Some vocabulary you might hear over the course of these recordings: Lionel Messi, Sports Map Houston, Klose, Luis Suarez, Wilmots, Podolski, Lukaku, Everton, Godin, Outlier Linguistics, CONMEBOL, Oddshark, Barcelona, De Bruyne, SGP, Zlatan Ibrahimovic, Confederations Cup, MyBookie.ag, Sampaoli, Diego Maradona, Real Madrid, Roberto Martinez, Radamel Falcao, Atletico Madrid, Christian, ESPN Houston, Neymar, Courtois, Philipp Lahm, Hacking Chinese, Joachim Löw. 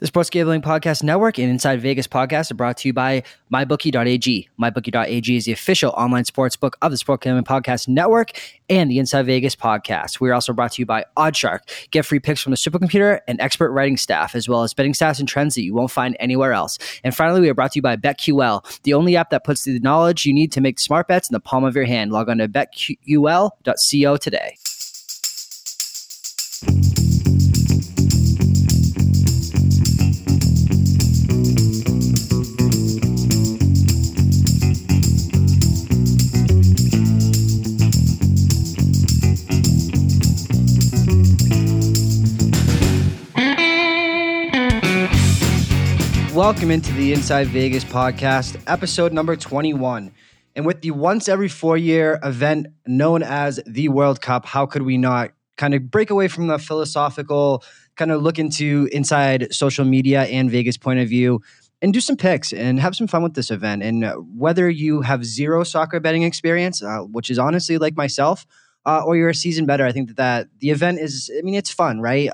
The Sports Gambling Podcast Network and Inside Vegas Podcast are brought to you by MyBookie.ag. MyBookie.ag is the official online sports book of the Sports Gambling Podcast Network and the Inside Vegas Podcast. We are also brought to you by Oddshark. Get free picks from the supercomputer and expert writing staff, as well as betting stats and trends that you won't find anywhere else. And finally, we are brought to you by BetQL, the only app that puts the knowledge you need to make smart bets in the palm of your hand. Log on to BetQL.co today. Welcome into the Inside Vegas Podcast, episode number 21. And with the once every 4-year event known as the World Cup, how could we not kind of break away from the philosophical, kind of look into inside social media and Vegas point of view and do some picks and have some fun with this event? And whether you have zero soccer betting experience, which is honestly like myself, or you're a seasoned bettor, I think that the event is, I mean, it's fun, right?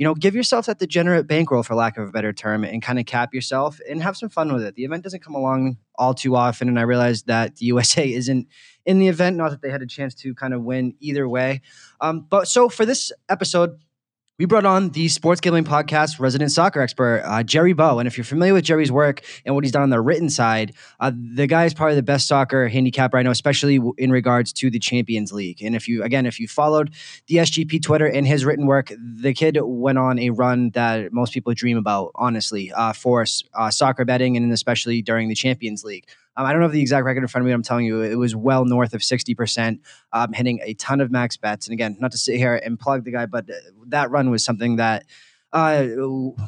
You know, give yourself that degenerate bankroll, for lack of a better term, and kind of cap yourself and have some fun with it. The event doesn't come along all too often, and I realized that the USA isn't in the event, not that they had a chance to kind of win either way. But so for this episode, we brought on the Sports Gambling Podcast resident soccer expert, Jerry Bo. And if you're familiar with Jerry's work and what he's done on the written side, the guy is probably the best soccer handicapper I know, especially in regards to the Champions League. And if you followed the SGP Twitter and his written work, the kid went on a run that most people dream about, honestly, for soccer betting and especially during the Champions League. I don't have the exact record in front of me, but I'm telling you, it was well north of 60%, hitting a ton of max bets. And again, not to sit here and plug the guy, but that run was something that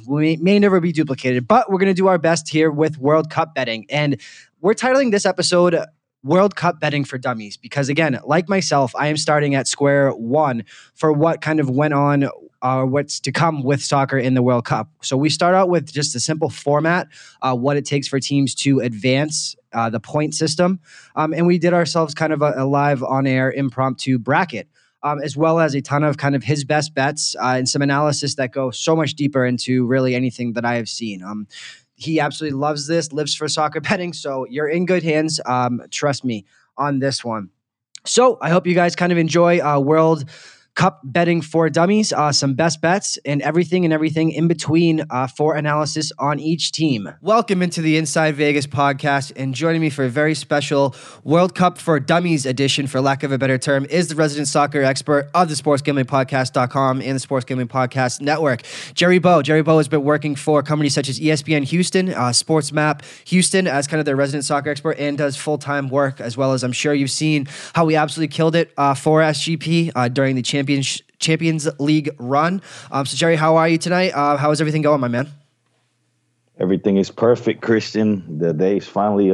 we may never be duplicated. But we're going to do our best here with World Cup betting. And we're titling this episode World Cup Betting for Dummies because, again, like myself, I am starting at square one for what kind of went on, what's to come with soccer in the World Cup. So we start out with just a simple format, what it takes for teams to advance, the point system. And we did ourselves kind of a live on-air impromptu bracket, as well as a ton of kind of his best bets and some analysis that go so much deeper into really anything that I have seen. He absolutely loves this, lives for soccer betting. So you're in good hands, trust me, on this one. So I hope you guys kind of enjoy World Cup Betting for Dummies, some best bets, and everything in between for analysis on each team. Welcome into the Inside Vegas Podcast, and joining me for a very special World Cup for Dummies edition, for lack of a better term, is the resident soccer expert of the sportsgamblingpodcast.com and the Sports Gambling Podcast Network, Jerry Bo. Jerry Bo has been working for companies such as ESPN Houston, Sports Map Houston, as kind of their resident soccer expert, and does full-time work, as well as I'm sure you've seen how we absolutely killed it for SGP during the Champions League run. So Jerry, how are you tonight? How is everything going, my man? Everything is perfect, Christian. The day's finally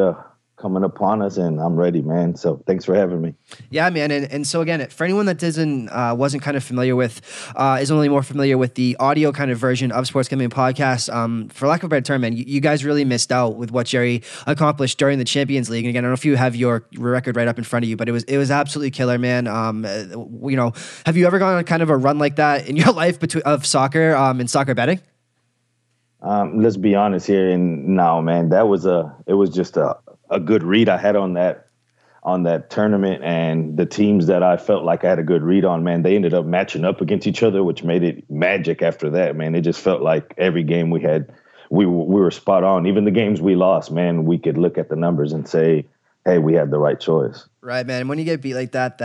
coming upon us, and I'm ready, man. So thanks for having me. Yeah, man. And so again, for anyone that wasn't kind of familiar with, is only more familiar with the audio kind of version of Sports Gambling Podcast, for lack of a better term, man, you guys really missed out with what Jerry accomplished during the Champions League. And again, I don't know if you have your record right up in front of you, but it was absolutely killer, man. You know, have you ever gone on kind of a run like that in your life of soccer, and soccer betting? Let's be honest here. And no, man, it was just a good read I had on that tournament, and the teams that I felt like I had a good read on, man, they ended up matching up against each other, which made it magic after that, man. It just felt like every game we had, we were spot on. Even the games we lost, man, we could look at the numbers and say, hey, we had the right choice. Right, man. And when you get beat like that,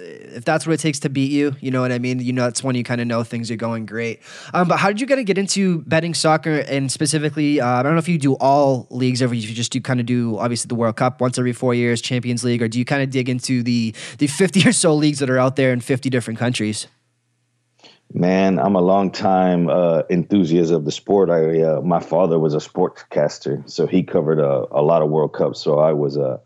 if that's what it takes to beat you, you know what I mean? You know, that's when you kind of know things are going great. But how did you kind of get into betting soccer, and specifically, I don't know if you do all leagues, or if you just do obviously the World Cup once every 4 years, Champions League, or do you kind of dig into the 50 or so leagues that are out there in 50 different countries? Man, I'm a long-time enthusiast of the sport. My father was a sportscaster, so he covered a lot of World Cups, so I was a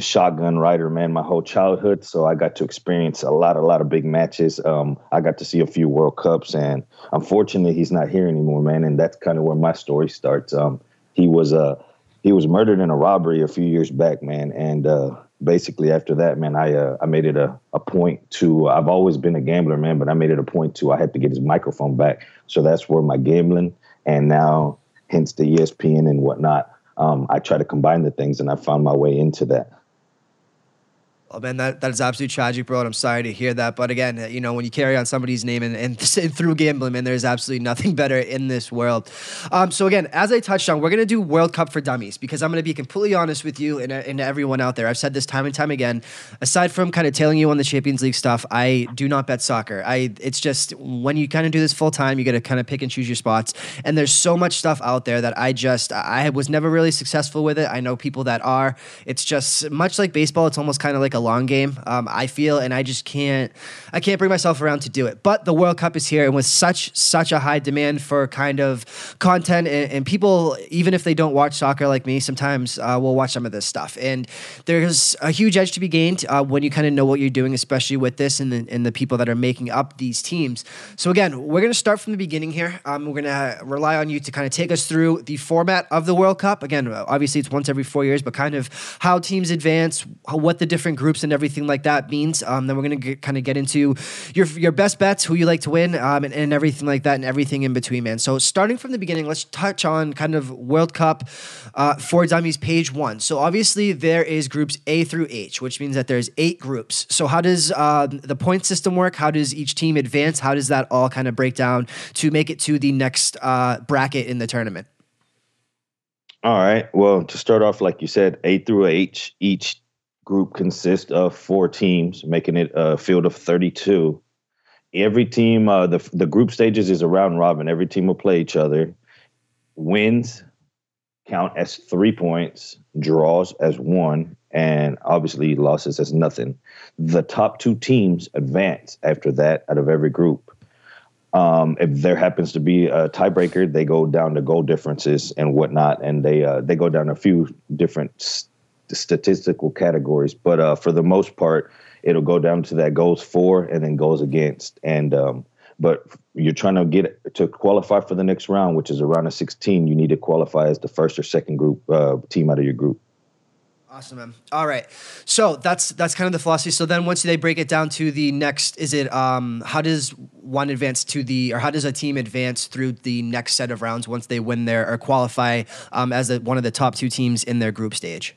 shotgun rider, man, my whole childhood. So I got to experience a lot of big matches. I got to see a few World Cups, and unfortunately, he's not here anymore, man. And that's kind of where my story starts. He was murdered in a robbery a few years back, man. And basically after that, man, I made it a point to, I've always been a gambler, man, but I made it a point to, I had to get his microphone back. So that's where my gambling and now hence the ESPN and whatnot. I try to combine the things, and I found my way into that. Oh, man, that is absolutely tragic, bro, and I'm sorry to hear that. But again, you know, when you carry on somebody's name and through gambling, man, there's absolutely nothing better in this world. So again, as I touched on, we're going to do World Cup for Dummies because I'm going to be completely honest with you and everyone out there. I've said this time and time again. Aside from kind of tailing you on the Champions League stuff, I do not bet soccer. It's just when you kind of do this full time, you got to kind of pick and choose your spots. And there's so much stuff out there that I was never really successful with it. I know people that are. It's just much like baseball. It's almost kind of like a long game, I feel, and I can't bring myself around to do it. But the World Cup is here, and with such a high demand for kind of content and people, even if they don't watch soccer like me, sometimes will watch some of this stuff. And there's a huge edge to be gained when you kind of know what you're doing, especially with this and the people that are making up these teams. So again, we're going to start from the beginning here. We're going to rely on you to kind of take us through the format of the World Cup. Again, obviously it's once every 4 years, but kind of how teams advance, what the different groups and everything like that means. Then we're going to kind of get into your best bets, who you like to win, and everything like that, and everything in between, man. So starting from the beginning, let's touch on kind of World Cup for Dummies, page 1. So obviously there is groups A through H, which means that there's 8 groups. So how does the point system work? How does each team advance? How does that all kind of break down to make it to the next bracket in the tournament? All right. Well, to start off, like you said, A through H, each group consists of 4 teams, making it a field of 32. Every team, the group stages is a round robin. Every team will play each other. Wins count as 3 points, draws as 1, and obviously losses as nothing. The top 2 teams advance after that out of every group. If there happens to be a tiebreaker, they go down to goal differences and whatnot, and they go down a few different statistical categories, but for the most part, it'll go down to that goals for and then goals against. And but you're trying to get to qualify for the next round, which is a round of 16. You need to qualify as the first or second group team out of your group. Awesome, man. All right. So that's kind of the philosophy. So then once they break it down to the next, is it how does one advance to the, or how does a team advance through the next set of rounds once they win their or qualify as one of the top 2 teams in their group stage?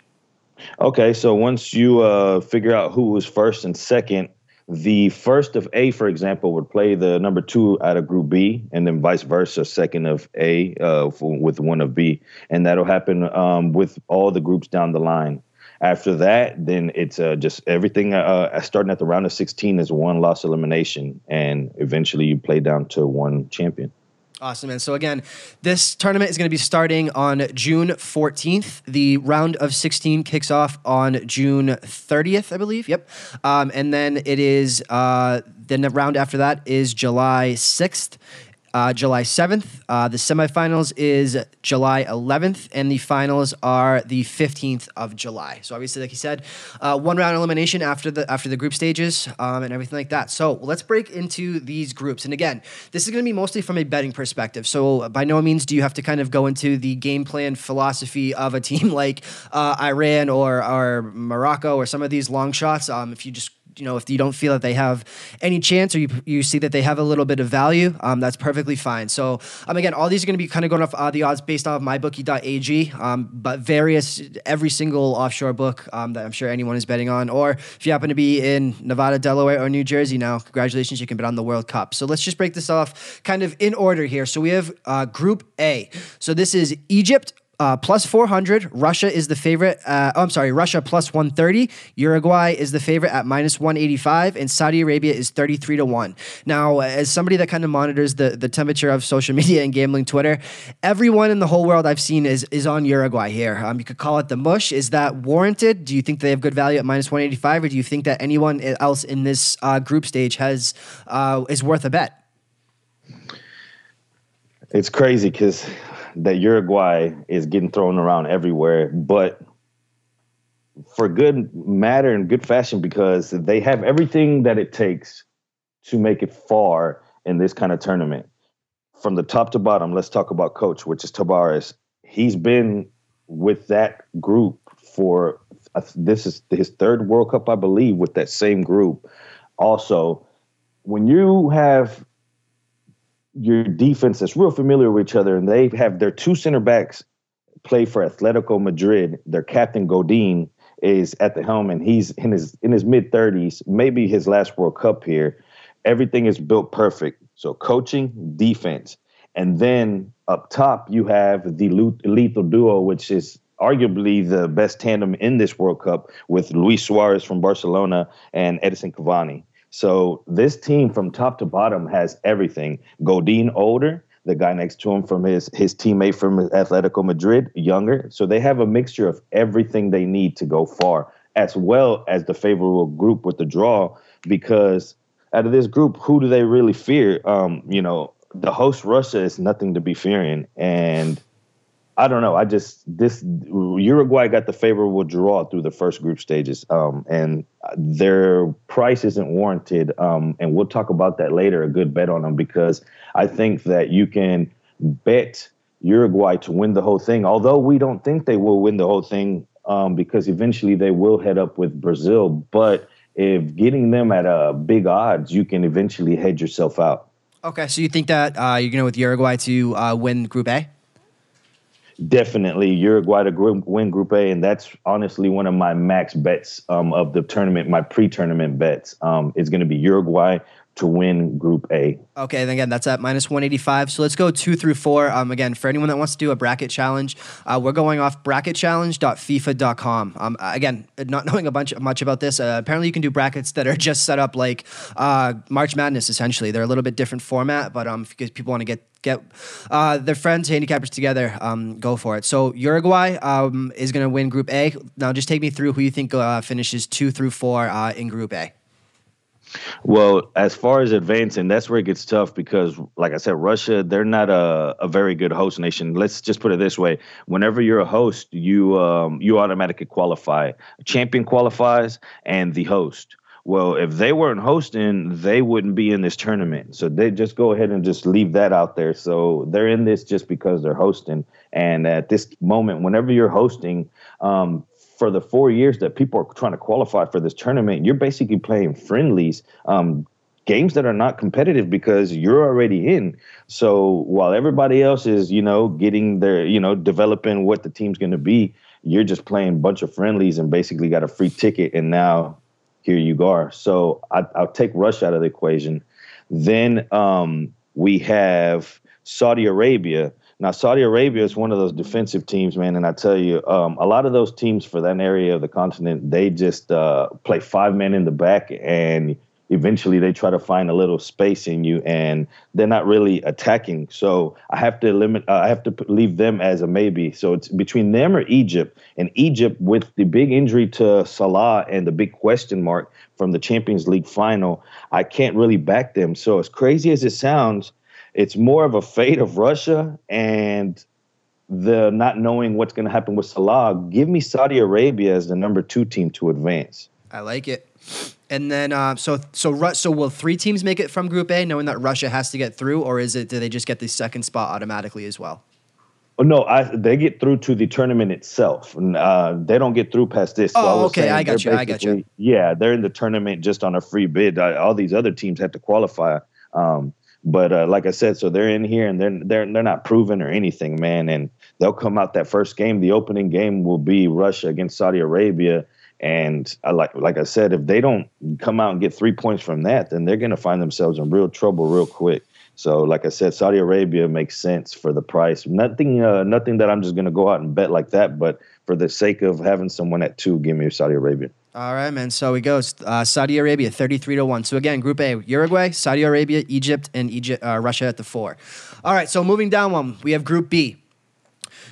Okay, so once you figure out who was first and second, the first of A, for example, would play the number 2 out of Group B, and then vice versa, second of A with one of B. And that'll happen with all the groups down the line. After that, then it's just everything starting at the round of 16 is one loss elimination, and eventually you play down to one champion. Awesome, man. So again, this tournament is going to be starting on June 14th. The round of 16 kicks off on June 30th, I believe. Yep. And then it is, then the round after that is July 6th. July 7th. The semifinals is July 11th, and the finals are the 15th of July. So obviously, like you said, one round elimination after the group stages and everything like that. So let's break into these groups. And again, this is going to be mostly from a betting perspective. So by no means do you have to kind of go into the game plan philosophy of a team like Iran or Morocco or some of these long shots. If you just if you don't feel that they have any chance or you see that they have a little bit of value, that's perfectly fine. So, again, all these are going to be kind of going off the odds based off MyBookie.ag, but every single offshore book that I'm sure anyone is betting on. Or if you happen to be in Nevada, Delaware, or New Jersey now, congratulations, you can bet on the World Cup. So let's just break this off kind of in order here. So we have Group A. So this is Egypt, plus 400. Russia is the favorite. Russia plus 130. Uruguay is the favorite at minus 185. And Saudi Arabia is 33-1. Now, as somebody that kind of monitors the temperature of social media and gambling Twitter, everyone in the whole world I've seen is on Uruguay here. You could call it the mush. Is that warranted? Do you think they have good value at minus 185? Or do you think that anyone else in this group stage is worth a bet? It's crazy because that Uruguay is getting thrown around everywhere, but for good matter and good fashion, because they have everything that it takes to make it far in this kind of tournament. From the top to bottom, let's talk about coach, which is Tabares. He's been with that group for, this is his 3rd World Cup, I believe, with that same group. Also, when you have your defense that's real familiar with each other, and they have their two center backs play for Atletico Madrid. Their captain, Godin, is at the helm, and he's in his mid-30s, maybe his last World Cup here. Everything is built perfect. So coaching, defense. And then up top, you have the lethal duo, which is arguably the best tandem in this World Cup, with Luis Suarez from Barcelona and Edison Cavani. So this team from top to bottom has everything. Godin older, the guy next to him from his teammate from Atletico Madrid, younger. So they have a mixture of everything they need to go far, as well as the favorable group with the draw, because out of this group, who do they really fear? The host Russia is nothing to be fearing. And I don't know. Uruguay got the favorable draw through the first group stages, and their price isn't warranted. And we'll talk about that later, a good bet on them, because I think that you can bet Uruguay to win the whole thing, although we don't think they will win the whole thing, because eventually they will head up with Brazil. But if getting them at a big odds, you can eventually hedge yourself out. Okay, so you think that you're going with Uruguay to win Group A? Definitely, Uruguay to win Group A, and that's honestly one of my max bets of the tournament, my pre-tournament bets. Is going to be Uruguay to win Group A. Okay, then again, that's at -185. So let's go 2 through 4. Again, for anyone that wants to do a bracket challenge, we're going off bracketchallenge.fifa.com. Again, not knowing much about this, apparently you can do brackets that are just set up like March Madness, essentially. They're a little bit different format, but if people want to get their friends, handicappers together, go for it. So Uruguay is going to win Group A. Now just take me through who you think finishes 2 through 4 in Group A. Well, as far as advancing, that's where it gets tough because, like I said, Russia, they're not a very good host nation. Let's just put it this way. Whenever you're a host, you automatically qualify. A champion qualifies and the host. Well, if they weren't hosting, they wouldn't be in this tournament. So they just go ahead and just leave that out there. So they're in this just because they're hosting. And at this moment, whenever you're hosting, for the 4 years that people are trying to qualify for this tournament, you're basically playing friendlies, games that are not competitive because you're already in. So while everybody else is, getting their, developing what the team's going to be, you're just playing a bunch of friendlies and basically got a free ticket. And now here you are. So I'll take Russia out of the equation. Then we have Saudi Arabia. Now, Saudi Arabia is one of those defensive teams, man, and I tell you, a lot of those teams for that area of the continent, they just play five men in the back, and eventually they try to find a little space in you, and they're not really attacking. So I have to leave them as a maybe. So it's between them or Egypt, and Egypt with the big injury to Salah and the big question mark from the Champions League final, I can't really back them. So as crazy as it sounds, it's more of a fate of Russia and the not knowing what's going to happen with Salah. Give me Saudi Arabia as the number 2 team to advance. I like it. And then, so will 3 teams make it from Group A, knowing that Russia has to get through, or do they just get the second spot automatically as well? No, they get through to the tournament itself. They don't get through past this. So okay, I got you. Yeah, they're in the tournament just on a free bid. All these other teams have to qualify. But like I said, so they're in here and they're not proven or anything, man. And they'll come out that first game. The opening game will be Russia against Saudi Arabia. And like I said, if they don't come out and get 3 points from that, then they're going to find themselves in real trouble real quick. So like I said, Saudi Arabia makes sense for the price. Nothing that I'm just going to go out and bet like that. But for the sake of having someone at 2, give me Saudi Arabia. All right, man. So it goes Saudi Arabia, 33-1. So again, Group A, Uruguay, Saudi Arabia, Egypt, and Russia at the 4. All right, so moving down one, we have Group B.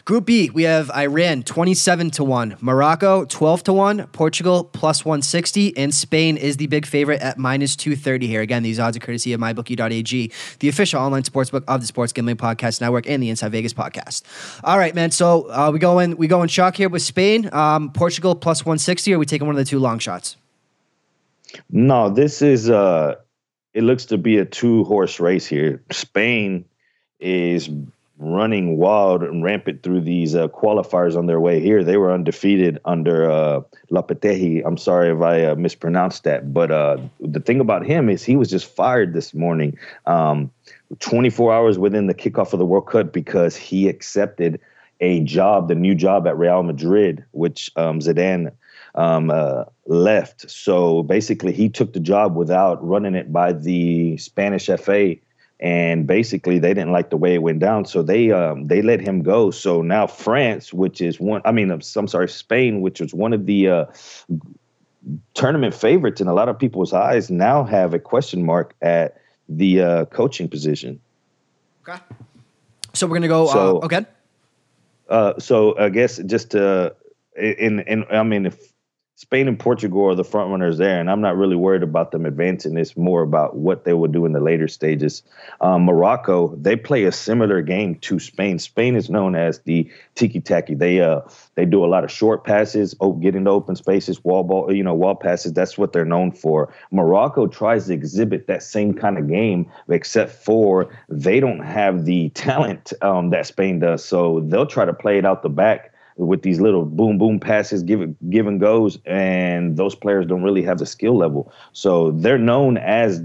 Group B, we have Iran, 27-1, Morocco, 12-1, Portugal, +160, and Spain is the big favorite at -230 here. Again, these odds are courtesy of MyBookie.ag, the official online sportsbook of the Sports Gambling Podcast Network and the Inside Vegas Podcast. All right, man, so we go in shock here with Spain, Portugal, +160, or are we taking one of the 2 long shots? No, this is, it looks to be a 2-horse race here. Spain is running wild and rampant through these qualifiers on their way here. They were undefeated under Lapeteji. I'm sorry if I mispronounced that. But the thing about him is he was just fired this morning. 24 hours within the kickoff of the World Cup because he accepted a job, the new job at Real Madrid, which Zidane left. So basically he took the job without running it by the Spanish FA. And basically they didn't like the way it went down. So they let him go. So now France, which is Spain, which was one of the tournament favorites in a lot of people's eyes, now have a question mark at the coaching position. Okay. So we're going to go. Okay. So I guess just to, if Spain and Portugal are the front runners there, and I'm not really worried about them advancing. It's more about what they will do in the later stages. Morocco, they play a similar game to Spain. Spain is known as the tiki-taki. They do a lot of short passes, getting to open spaces, wall passes. That's what they're known for. Morocco tries to exhibit that same kind of game, except for they don't have the talent that Spain does. So they'll try to play it out the back with these little boom passes, give and goes, and those players don't really have the skill level. So they're known as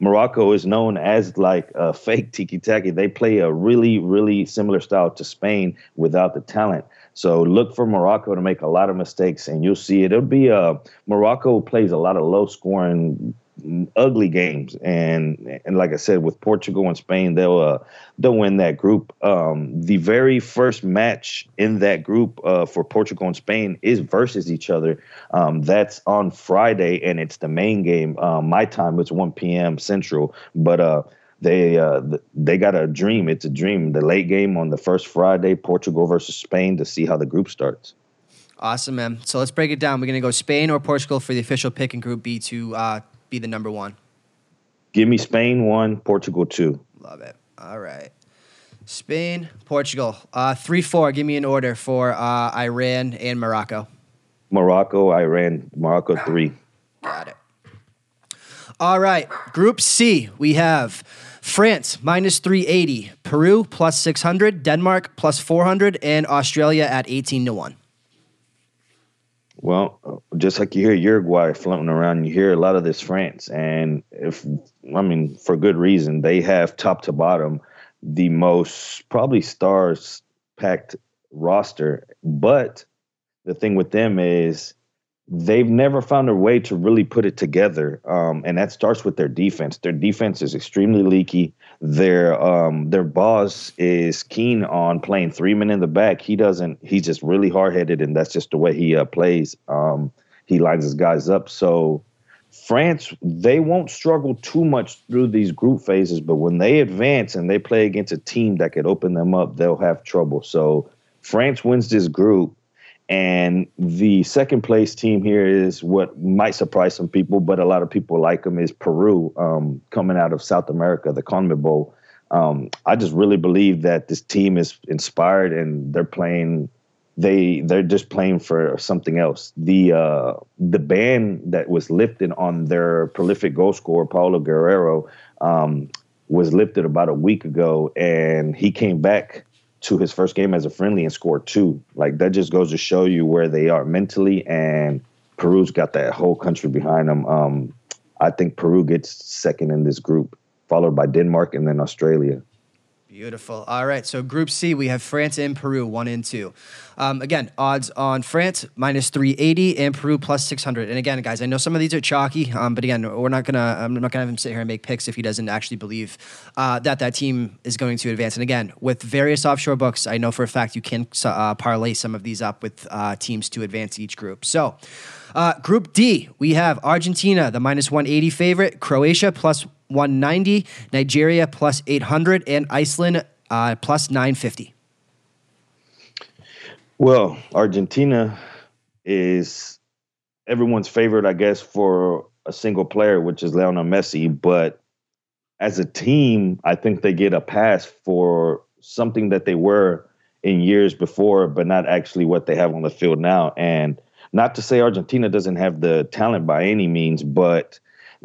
Morocco is known as like a fake tiki-taki. They play a really, really similar style to Spain without the talent. So look for Morocco to make a lot of mistakes, and you'll see it. It'll be Morocco plays a lot of low-scoring, ugly games, and like I said, with Portugal and Spain, they'll win that group. The very first match in that group for Portugal and Spain is versus each other. That's on Friday, and it's the main game. My time, it's 1 p.m. Central, but they got a dream. It's a dream. The late game on the first Friday, Portugal versus Spain, to see how the group starts. Awesome, man. So let's break it down. We're gonna go Spain or Portugal for the official pick in Group B to be the number one. Give me Spain 1, Portugal 2. Love it. All right. Spain, Portugal. 3-4. Give me an order for Iran and Morocco. Morocco, Iran, Morocco 3. Got it. All right. Group C, we have France -380, Peru +600, Denmark +400, and Australia at 18-1. Well, just like you hear Uruguay floating around, you hear a lot of this France. And for good reason, they have top to bottom the most probably stars-packed roster. But the thing with them is they've never found a way to really put it together. And that starts with their defense. Their defense is extremely leaky. Their boss is keen on playing 3 men in the back. He's just really hard-headed, and that's just the way he plays. He lines his guys up. So France, they won't struggle too much through these group phases, but when they advance and they play against a team that could open them up, they'll have trouble. So France wins this group. And the second place team here is what might surprise some people, but a lot of people like them, is Peru, coming out of South America, the CONMEBOL. I just really believe that this team is inspired, and they're just playing for something else. The ban that was lifted on their prolific goal scorer, Paolo Guerrero, was lifted about a week ago, and he came back to his first game as a friendly and scored 2. Like, that just goes to show you where they are mentally, and Peru's got that whole country behind them. I think Peru gets second in this group, followed by Denmark and then Australia. Beautiful. All right, so Group C, we have France and Peru, 1 and 2. Again, odds on France, -380, and Peru, +600. And again, guys, I know some of these are chalky, but again, I'm not going to have him sit here and make picks if he doesn't actually believe that team is going to advance. And again, with various offshore books, I know for a fact you can parlay some of these up with teams to advance each group. So Group D, we have Argentina, the -180 favorite, Croatia, +190, Nigeria, +800, and Iceland, +950. Well, Argentina is everyone's favorite, I guess, for a single player, which is Lionel Messi. But as a team, I think they get a pass for something that they were in years before, but not actually what they have on the field now. And not to say Argentina doesn't have the talent by any means, but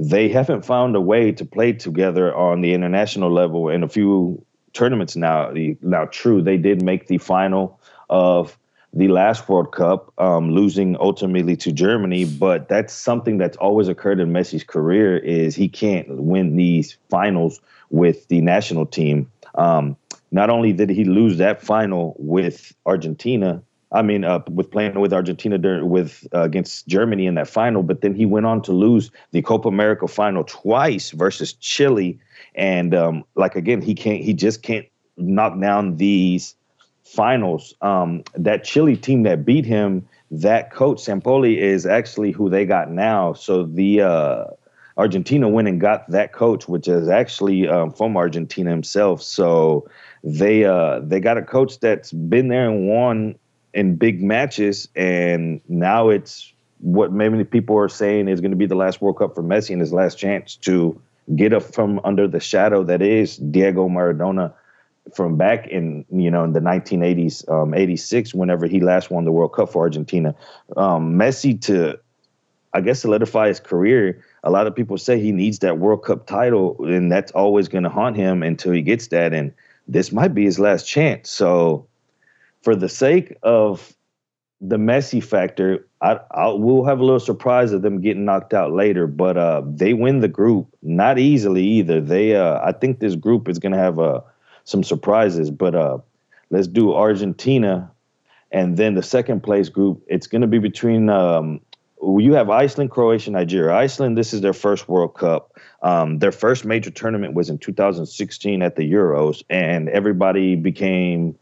they haven't found a way to play together on the international level in a few tournaments now. Now, true, they did make the final of the last World Cup, losing ultimately to Germany. But that's something that's always occurred in Messi's career, is he can't win these finals with the national team. Not only did he lose that final with Argentina, with playing with Argentina against Germany in that final, but then he went on to lose the Copa America final twice versus Chile. And he just can't knock down these finals. That Chile team that beat him, that coach Sampaoli is actually who they got now. So the Argentina went and got that coach, which is actually from Argentina himself. So they got a coach that's been there and won in big matches, and now it's what many people are saying is going to be the last World Cup for Messi and his last chance to get up from under the shadow that is Diego Maradona from back in, in the 1980s, 86, whenever he last won the World Cup for Argentina. Messi to solidify his career, a lot of people say he needs that World Cup title, and that's always going to haunt him until he gets that, and this might be his last chance. So for the sake of the Messi factor, we'll have a little surprise of them getting knocked out later, but they win the group, not easily either. They, I think this group is going to have some surprises, but let's do Argentina, and then the second place group. It's going to be between you have Iceland, Croatia, Nigeria. Iceland, this is their first World Cup. Their first major tournament was in 2016 at the Euros, and everybody's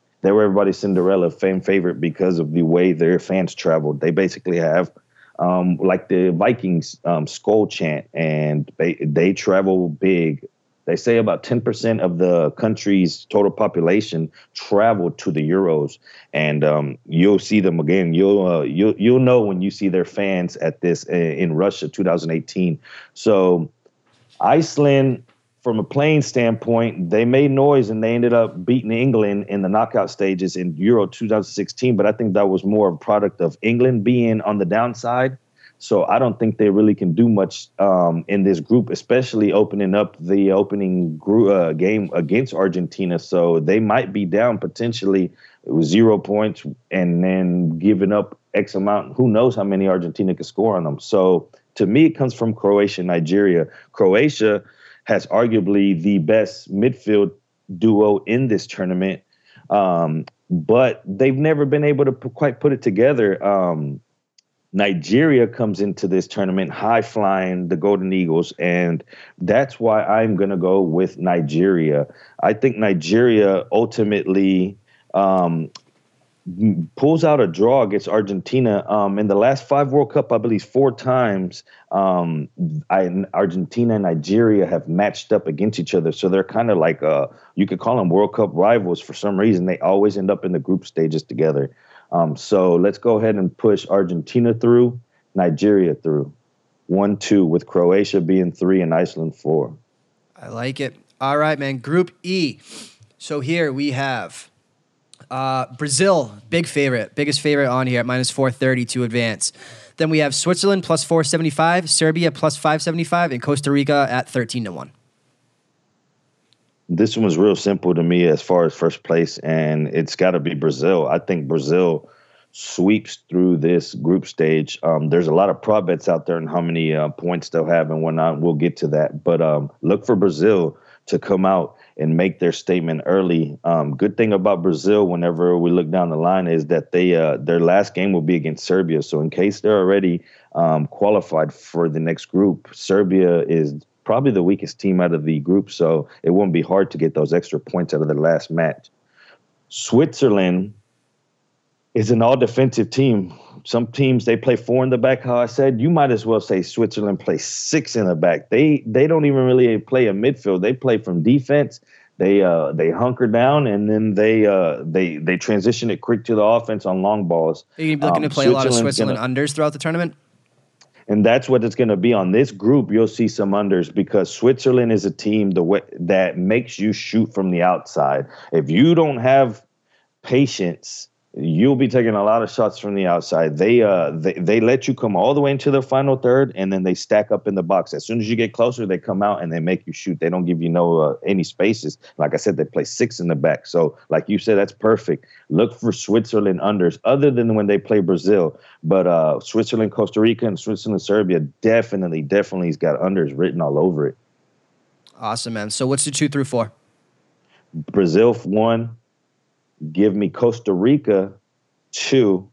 Cinderella fan favorite because of the way their fans traveled. They basically have like the Vikings skull chant, and they travel big. They say about 10% of the country's total population travel to the Euros, and you'll see them again. You'll know when you see their fans at this in Russia 2018. So Iceland, from a playing standpoint, they made noise and they ended up beating England in the knockout stages in Euro 2016. But I think that was more a product of England being on the downside. So I don't think they really can do much in this group, especially opening up the opening group, game against Argentina. So they might be down potentially 0 points and then giving up X amount. Who knows how many Argentina can score on them. So to me, it comes from Croatia, Nigeria. Croatia has arguably the best midfield duo in this tournament, but they've never been able to quite put it together. Nigeria comes into this tournament high-flying, the Golden Eagles, and that's why I'm going to go with Nigeria. I think Nigeria ultimately pulls out a draw against Argentina. In the last 5 World Cup, I believe 4 times, Argentina and Nigeria have matched up against each other. So they're kind of like, you could call them World Cup rivals. For some reason, they always end up in the group stages together. So let's go ahead and push Argentina through, Nigeria through. 1-2 with Croatia being 3 and Iceland 4. I like it. All right, man. Group E. So here we have Brazil, biggest favorite on here at -430 to advance. Then we have Switzerland +475, Serbia +575, and Costa Rica at 13-1. This one was real simple to me as far as first place, and it's got to be Brazil. I think Brazil sweeps through this group stage. There's a lot of prop bets out there and how many points they'll have and whatnot. We'll get to that, but look for Brazil to come out and make their statement early. Good thing about Brazil, whenever we look down the line, is that they their last game will be against Serbia. So in case they're already qualified for the next group, Serbia is probably the weakest team out of the group. So it won't be hard to get those extra points out of the last match. Switzerland is an all-defensive team. Some teams, they play 4 in the back. How I said, you might as well say Switzerland plays 6 in the back. They don't even really play a midfield. They play from defense. They hunker down, and then they transition it quick to the offense on long balls. Are you looking to play a lot of Switzerland unders throughout the tournament? And that's what it's going to be on this group. You'll see some unders because Switzerland is a team that makes you shoot from the outside. If you don't have patience you'll be taking a lot of shots from the outside. They let you come all the way into the final third, and then they stack up in the box. As soon as you get closer, they come out and they make you shoot. They don't give you any spaces. Like I said, they play six in the back. So like you said, that's perfect. Look for Switzerland unders, other than when they play Brazil. But Switzerland, Costa Rica, and Switzerland, Serbia, definitely's got unders written all over it. Awesome, man. So what's the 2 through 4? Brazil 1. Give me Costa Rica 2,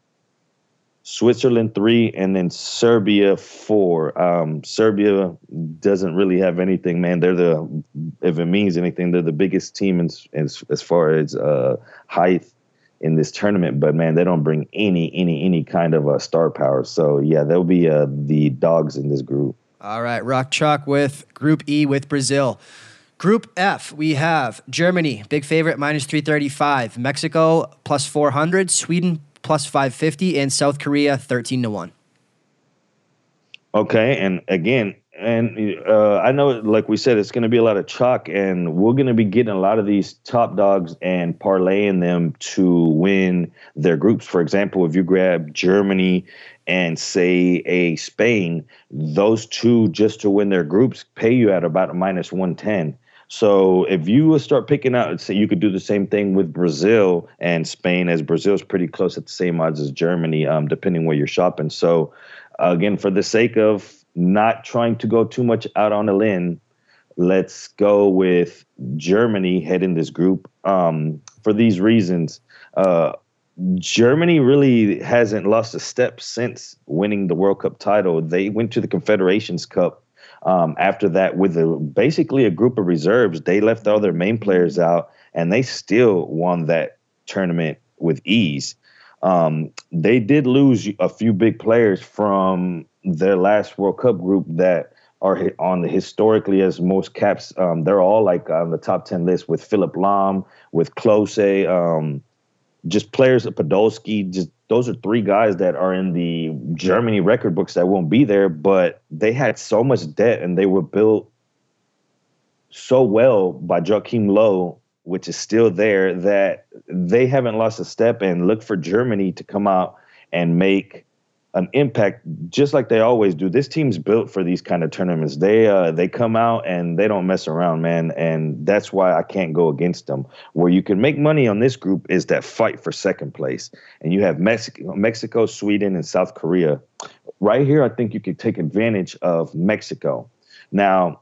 Switzerland 3, and then Serbia 4. Serbia doesn't really have anything, man. They're if it means anything, they're the biggest team as far as height in this tournament. But man, they don't bring any kind of star power. So yeah, they'll be the dogs in this group. All right, rock chalk with Group E with Brazil. Group F, we have Germany, big favorite, -335. Mexico, +400. Sweden, +550. And South Korea, 13-1. Okay, and again, I know, like we said, it's going to be a lot of chalk, and we're going to be getting a lot of these top dogs and parlaying them to win their groups. For example, if you grab Germany and say a Spain, those two just to win their groups pay you at about a -110. So if you start picking out, say you could do the same thing with Brazil and Spain, as Brazil's pretty close at the same odds as Germany, depending where you're shopping. So again, for the sake of not trying to go too much out on a limb, let's go with Germany heading this group. For these reasons, Germany really hasn't lost a step since winning the World Cup title. They went to the Confederations Cup. After that, with basically a group of reserves, they left all their main players out, and they still won that tournament with ease. They did lose a few big players from their last World Cup group that are on the historically as most caps. They're all like on the top 10 list, with Philipp Lahm, with Klose, just players, Podolski. Just those are three guys that are in the Germany record books that won't be there, but they had so much debt and they were built so well by Joachim Löw, which is still there, that they haven't lost a step. And look for Germany to come out and make an impact, just like they always do. This team's built for these kind of tournaments. They come out and they don't mess around, man. And that's why I can't go against them. Where you can make money on this group is that fight for second place. And you have Mexico, Sweden, and South Korea. Right here, I think you could take advantage of Mexico. Now,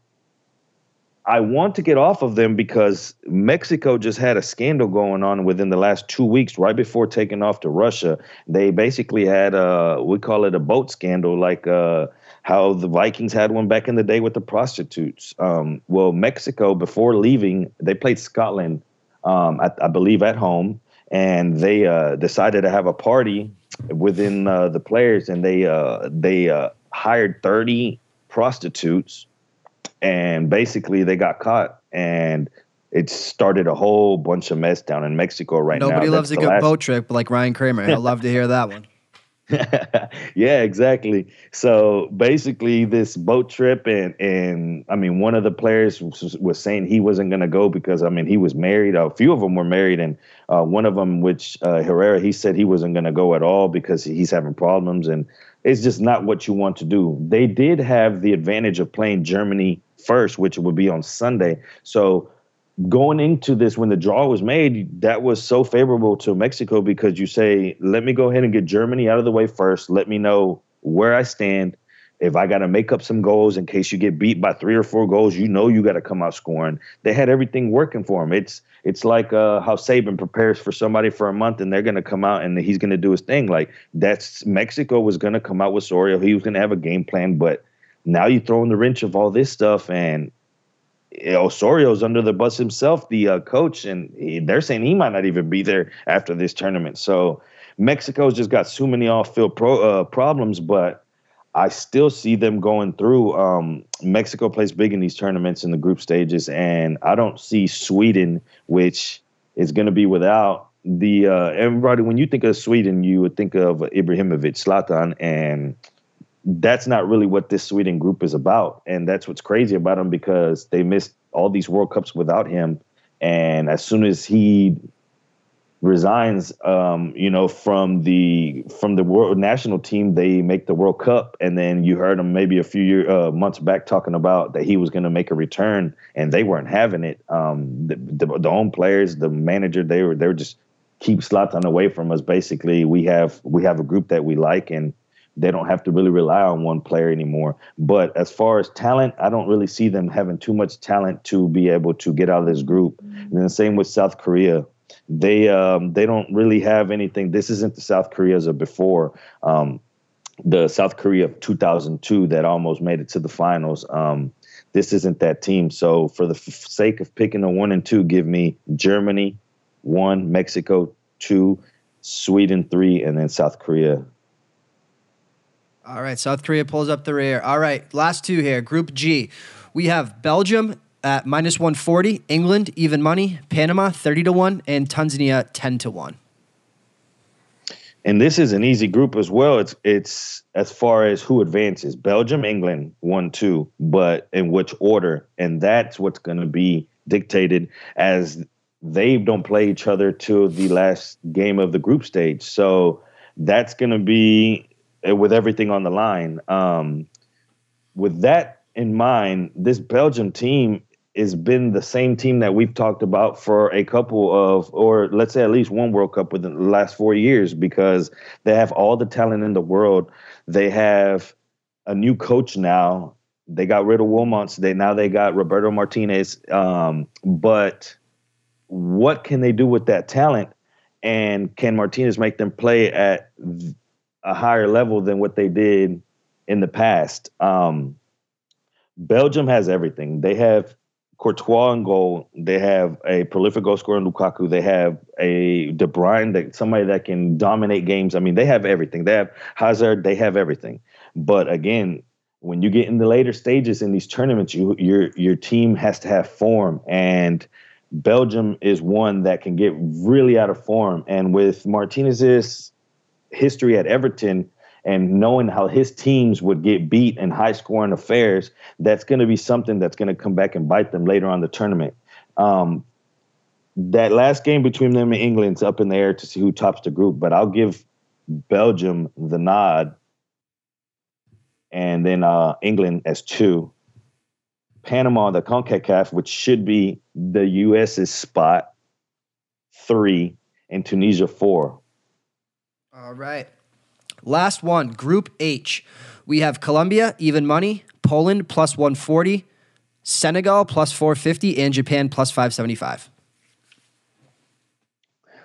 I want to get off of them because Mexico just had a scandal going on within the last 2 weeks, right before taking off to Russia. They basically had we call it a boat scandal, like how the Vikings had one back in the day with the prostitutes. Well, Mexico, before leaving, they played Scotland, I believe, at home, and they decided to have a party within the players, and they hired 30 prostitutes. And basically they got caught, and it started a whole bunch of mess down in Mexico right now. Nobody loves a good boat trip like Ryan Kramer. I'd love to hear that one. Yeah, exactly. So basically this boat trip, and I mean, one of the players was saying he wasn't going to go because, I mean, he was married. A few of them were married, and one of them, which Herrera, he said he wasn't going to go at all because he's having problems, and it's just not what you want to do. They did have the advantage of playing Germany first, which would be on Sunday. So going into this, when the draw was made, that was so favorable to Mexico because you say, let me go ahead and get Germany out of the way first. Let me know where I stand. If I got to make up some goals in case you get beat by 3 or 4 goals, you know you got to come out scoring. They had everything working for them. It's like how Saban prepares for somebody for a month and they're going to come out and he's going to do his thing. Like that's Mexico was going to come out with Soria. He was going to have a game plan, but now you throw in the wrench of all this stuff, and Osorio's under the bus himself, the coach, and they're saying he might not even be there after this tournament. So Mexico's just got so many off-field problems, but I still see them going through. Mexico plays big in these tournaments in the group stages, and I don't see Sweden, which is going to be without the everybody. When you think of Sweden, you would think of Ibrahimovic, Zlatan, and that's not really what this Sweden group is about. And that's what's crazy about him, because they missed all these World Cups without him. And as soon as he resigns, from the world national team. They make the World Cup, and then you heard him maybe a few months back talking about that he was going to make a return, and they weren't having it. The own players, the manager, they were just keep Zlatan away from us. Basically, we have a group that we like, and they don't have to really rely on one player anymore. But as far as talent, I don't really see them having too much talent to be able to get out of this group. And the same with South Korea. They don't really have anything. This isn't the South Koreas of before, the South Korea of 2002 that almost made it to the finals. This isn't that team. So for the sake of picking a 1 and 2, give me Germany 1, Mexico 2, Sweden 3, and then South Korea. All right. South Korea pulls up the rear. All right. Last two here. Group G. We have Belgium at -140, England, even money, Panama, 30-1, and Tanzania, 10-1. And this is an easy group as well. It's as far as who advances, Belgium, England, 1-2, but in which order? And that's what's going to be dictated as they don't play each other till the last game of the group stage. So that's going to be with everything on the line. With that in mind, this Belgium team has been the same team that we've talked about for a couple of, or let's say at least one World Cup within the last 4 years, because they have all the talent in the world. They have a new coach now. They got rid of Wilmots. Now they got Roberto Martinez. But what can they do with that talent? And can Martinez make them play at a higher level than what they did in the past? Belgium has everything. They have Courtois in goal. They have a prolific goal scorer in Lukaku. They have a De Bruyne, somebody that can dominate games. I mean, they have everything. They have Hazard. They have everything. But again, when you get in the later stages in these tournaments, your team has to have form, and Belgium is one that can get really out of form. And with Martinez's history at Everton, and knowing how his teams would get beat in high-scoring affairs, that's going to be something that's going to come back and bite them later on in the tournament. That last game between them and England's up in the air to see who tops the group, but I'll give Belgium the nod, and then England as 2. Panama, the CONCACAF, which should be the U.S.'s spot, 3, and Tunisia 4. All right. Last one, Group H. We have Colombia, even money, Poland, +140, Senegal, +450, and Japan, +575.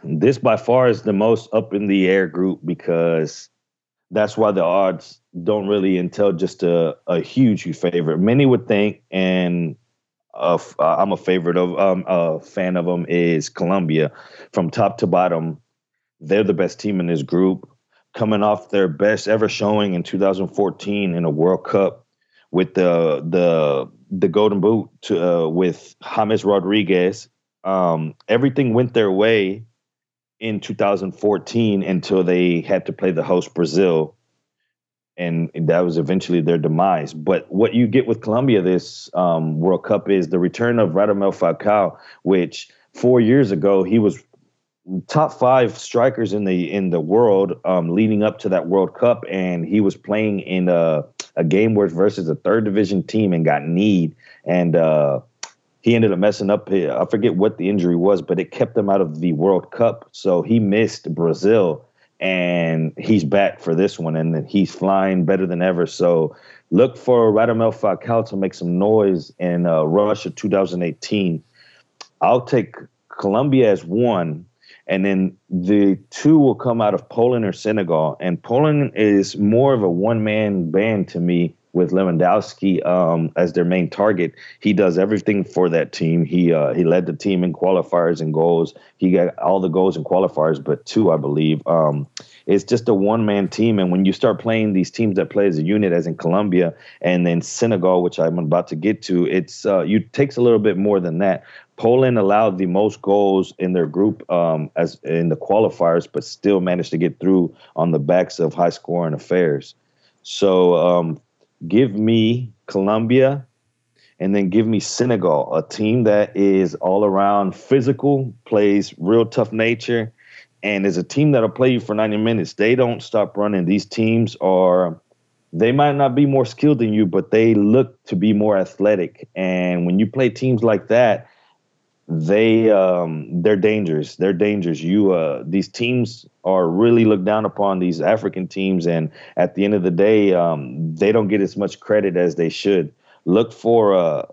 This by far is the most up in the air group, because that's why the odds don't really entail just a huge favorite. Many would think, and I'm a fan of them, is Colombia. From top to bottom, they're the best team in this group, coming off their best ever showing in 2014 in a World Cup with the Golden Boot with James Rodriguez. Everything went their way in 2014 until they had to play the host Brazil, and that was eventually their demise. But what you get with Colombia this World Cup is the return of Radamel Falcao, which 4 years ago he was top 5 strikers in the world leading up to that World Cup, and he was playing in a game where versus a third division team and got kneed, and he ended up messing up. I forget what the injury was, but it kept him out of the World Cup, so he missed Brazil, and he's back for this one, and he's flying better than ever. So look for Radamel Falcao to make some noise in Russia 2018. I'll take Colombia as 1. And then the 2 will come out of Poland or Senegal. And Poland is more of a one-man band to me, with Lewandowski as their main target. He does everything for that team. He led the team in qualifiers and goals. He got all the goals in qualifiers, but 2, I believe. It's just a one-man team. And when you start playing these teams that play as a unit, as in Colombia, and then Senegal, which I'm about to get to, it takes a little bit more than that. Poland allowed the most goals in their group as in the qualifiers, but still managed to get through on the backs of high-scoring affairs. So give me Colombia, and then give me Senegal, a team that is all around physical, plays real tough nature, And as a team that'll play you for 90 minutes, they don't stop running. These teams are, they might not be more skilled than you, but they look to be more athletic. And when you play teams like that, they're dangerous. They're dangerous. These teams are really looked down upon, these African teams. And at the end of the day, they don't get as much credit as they should. Look for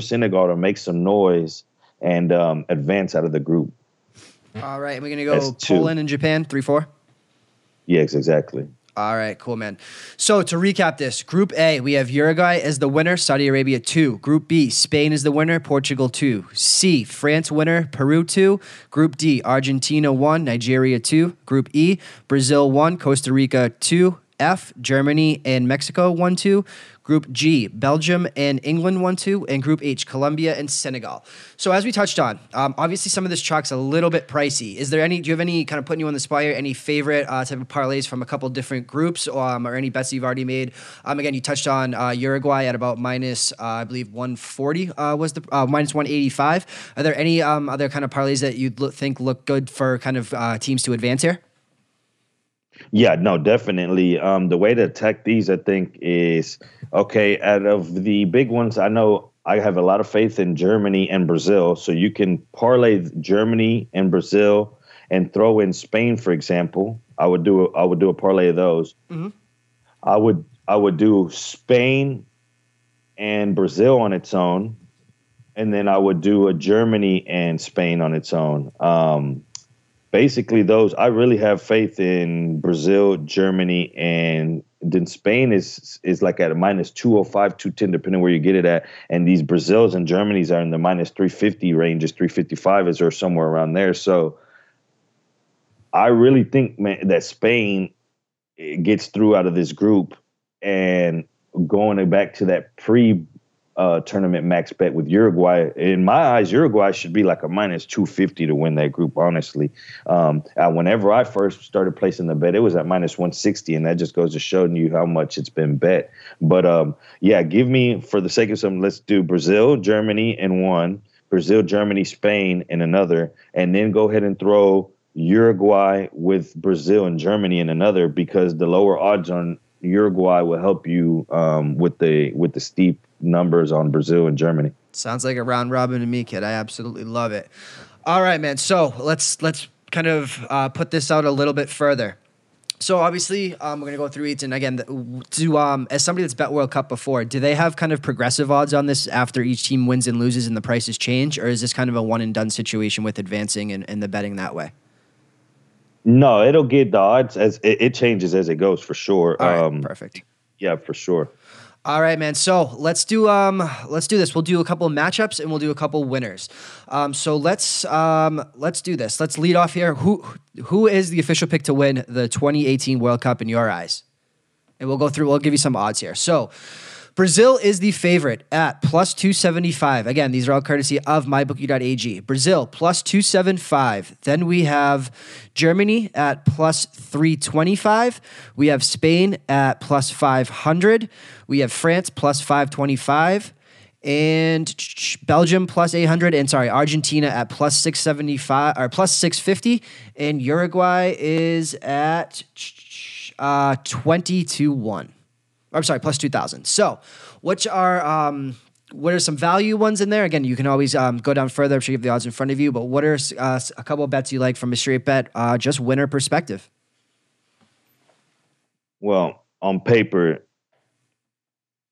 Senegal to make some noise and advance out of the group. All right, and we're going to go Poland and Japan, 3-4? Yes, exactly. All right, cool, man. So to recap this, Group A, we have Uruguay as the winner, Saudi Arabia 2. Group B, Spain is the winner, Portugal 2. C, France winner, Peru 2. Group D, Argentina 1, Nigeria 2. Group E, Brazil 1, Costa Rica 2. F, Germany and Mexico 1-2. Group G, Belgium and England 1-2, and Group H, Colombia and Senegal. So as we touched on, obviously some of this chalk's a little bit pricey. Do you have any kind of putting you on the spot here, any favorite type of parlays from a couple different groups or any bets you've already made? Again, you touched on Uruguay at about minus, I believe 140 was the minus 185. Are there any other kind of parlays that you think look good for kind of teams to advance here? Yeah, no, definitely. The way to attack these, I think, is, okay, out of the big ones, I know I have a lot of faith in Germany and Brazil. So you can parlay Germany and Brazil and throw in Spain, for example. I would do a parlay of those. Mm-hmm. I would do Spain and Brazil on its own, and then I would do a Germany and Spain on its own. Basically, those, I really have faith in Brazil, Germany, and then Spain is like at a minus 205, 210, depending where you get it at. And these Brazils and Germanys are in the minus 350 ranges, 355 is or somewhere around there. So I really think, man, that Spain gets through out of this group. And going back to that tournament max bet with Uruguay, in my eyes, Uruguay should be like a minus 250 to win that group, honestly. Whenever I first started placing the bet, it was at minus 160, and that just goes to show you how much it's been bet. But yeah, give me, for the sake of something, let's do Brazil, Germany in one, Brazil, Germany, Spain in another, and then go ahead and throw Uruguay with Brazil and Germany in another, because the lower odds on Uruguay will help you with the steep numbers on Brazil and Germany. Sounds like a round robin to me, kid. I absolutely love it. All right, man. So let's kind of put this out a little bit further. So obviously, we're going to go through each. And again, as somebody that's bet World Cup before, do they have kind of progressive odds on this after each team wins and loses and the prices change? Or is this kind of a one and done situation with advancing and the betting that way? No, it'll get the odds as it changes as it goes, for sure. All right, perfect. Yeah, for sure. All right, man. So let's do this. We'll do a couple of matchups and we'll do a couple winners. So let's do this. Let's lead off here. Who is the official pick to win the 2018 World Cup in your eyes? And we'll give you some odds here. So Brazil is the favorite at plus 275. Again, these are all courtesy of MyBookie.ag. Brazil, plus 275. Then we have Germany at plus 325. We have Spain at plus 500. We have France plus 525. And Belgium plus 800. And sorry, Argentina at plus 675 or plus 650. And Uruguay is at 20 to 1. I'm sorry, plus 2,000. So what are some value ones in there? Again, you can always go down further. I'm sure you have the odds in front of you, but what are a couple of bets you like from a straight bet, just winner perspective? Well, on paper,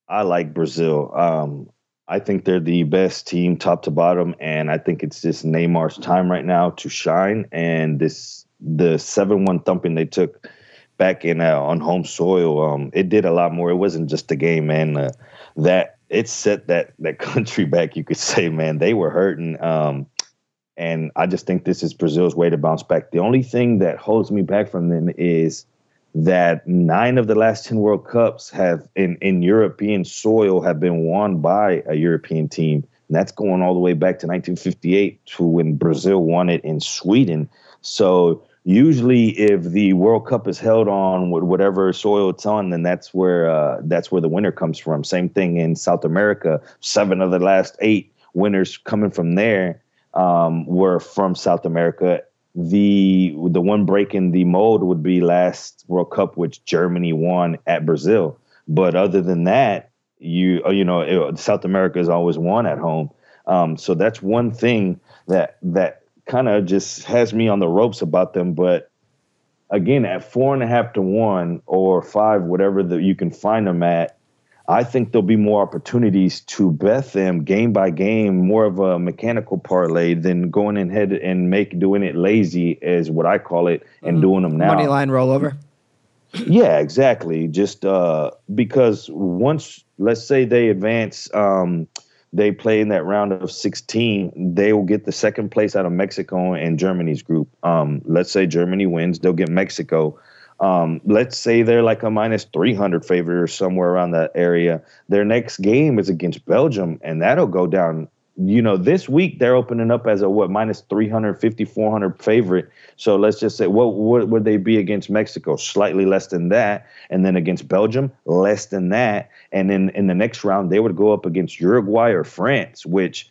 I like Brazil. I think they're the best team top to bottom, and I think it's just Neymar's time right now to shine. And the 7-1 thumping they took back in on home soil, it did a lot more. It wasn't just the game, man. That it set that country back, you could say, man. They were hurting, and I just think this is Brazil's way to bounce back. The only thing that holds me back from them is that 9 of the last 10 World Cups have in European soil have been won by a European team. And that's going all the way back to 1958, to when Brazil won it in Sweden. So usually, if the World Cup is held on whatever soil it's on, then that's where the winner comes from. Same thing in South America. 7 of the last 8 winners coming from there were from South America. The one break in the mold would be last World Cup, which Germany won at Brazil. But other than that, you know, South America is always won at home. So that's one thing that kind of just has me on the ropes about them. But again, at 4.5 to 1 or 5, whatever that you can find them at, I think there'll be more opportunities to bet them game by game, more of a mechanical parlay than going in head and doing it lazy, is what I call it, and doing them now. Money line rollover. Yeah, exactly. Just because once, let's say they advance, they play in that round of 16, they will get the second place out of Mexico and Germany's group. Let's say Germany wins, they'll get Mexico. Let's say they're like a minus 300 favorite or somewhere around that area. Their next game is against Belgium, and that'll go down. You know, this week they're opening up as a minus 350, 400 favorite. So let's just say, what would they be against Mexico? Slightly less than that. And then against Belgium, less than that. And then in the next round, they would go up against Uruguay or France, which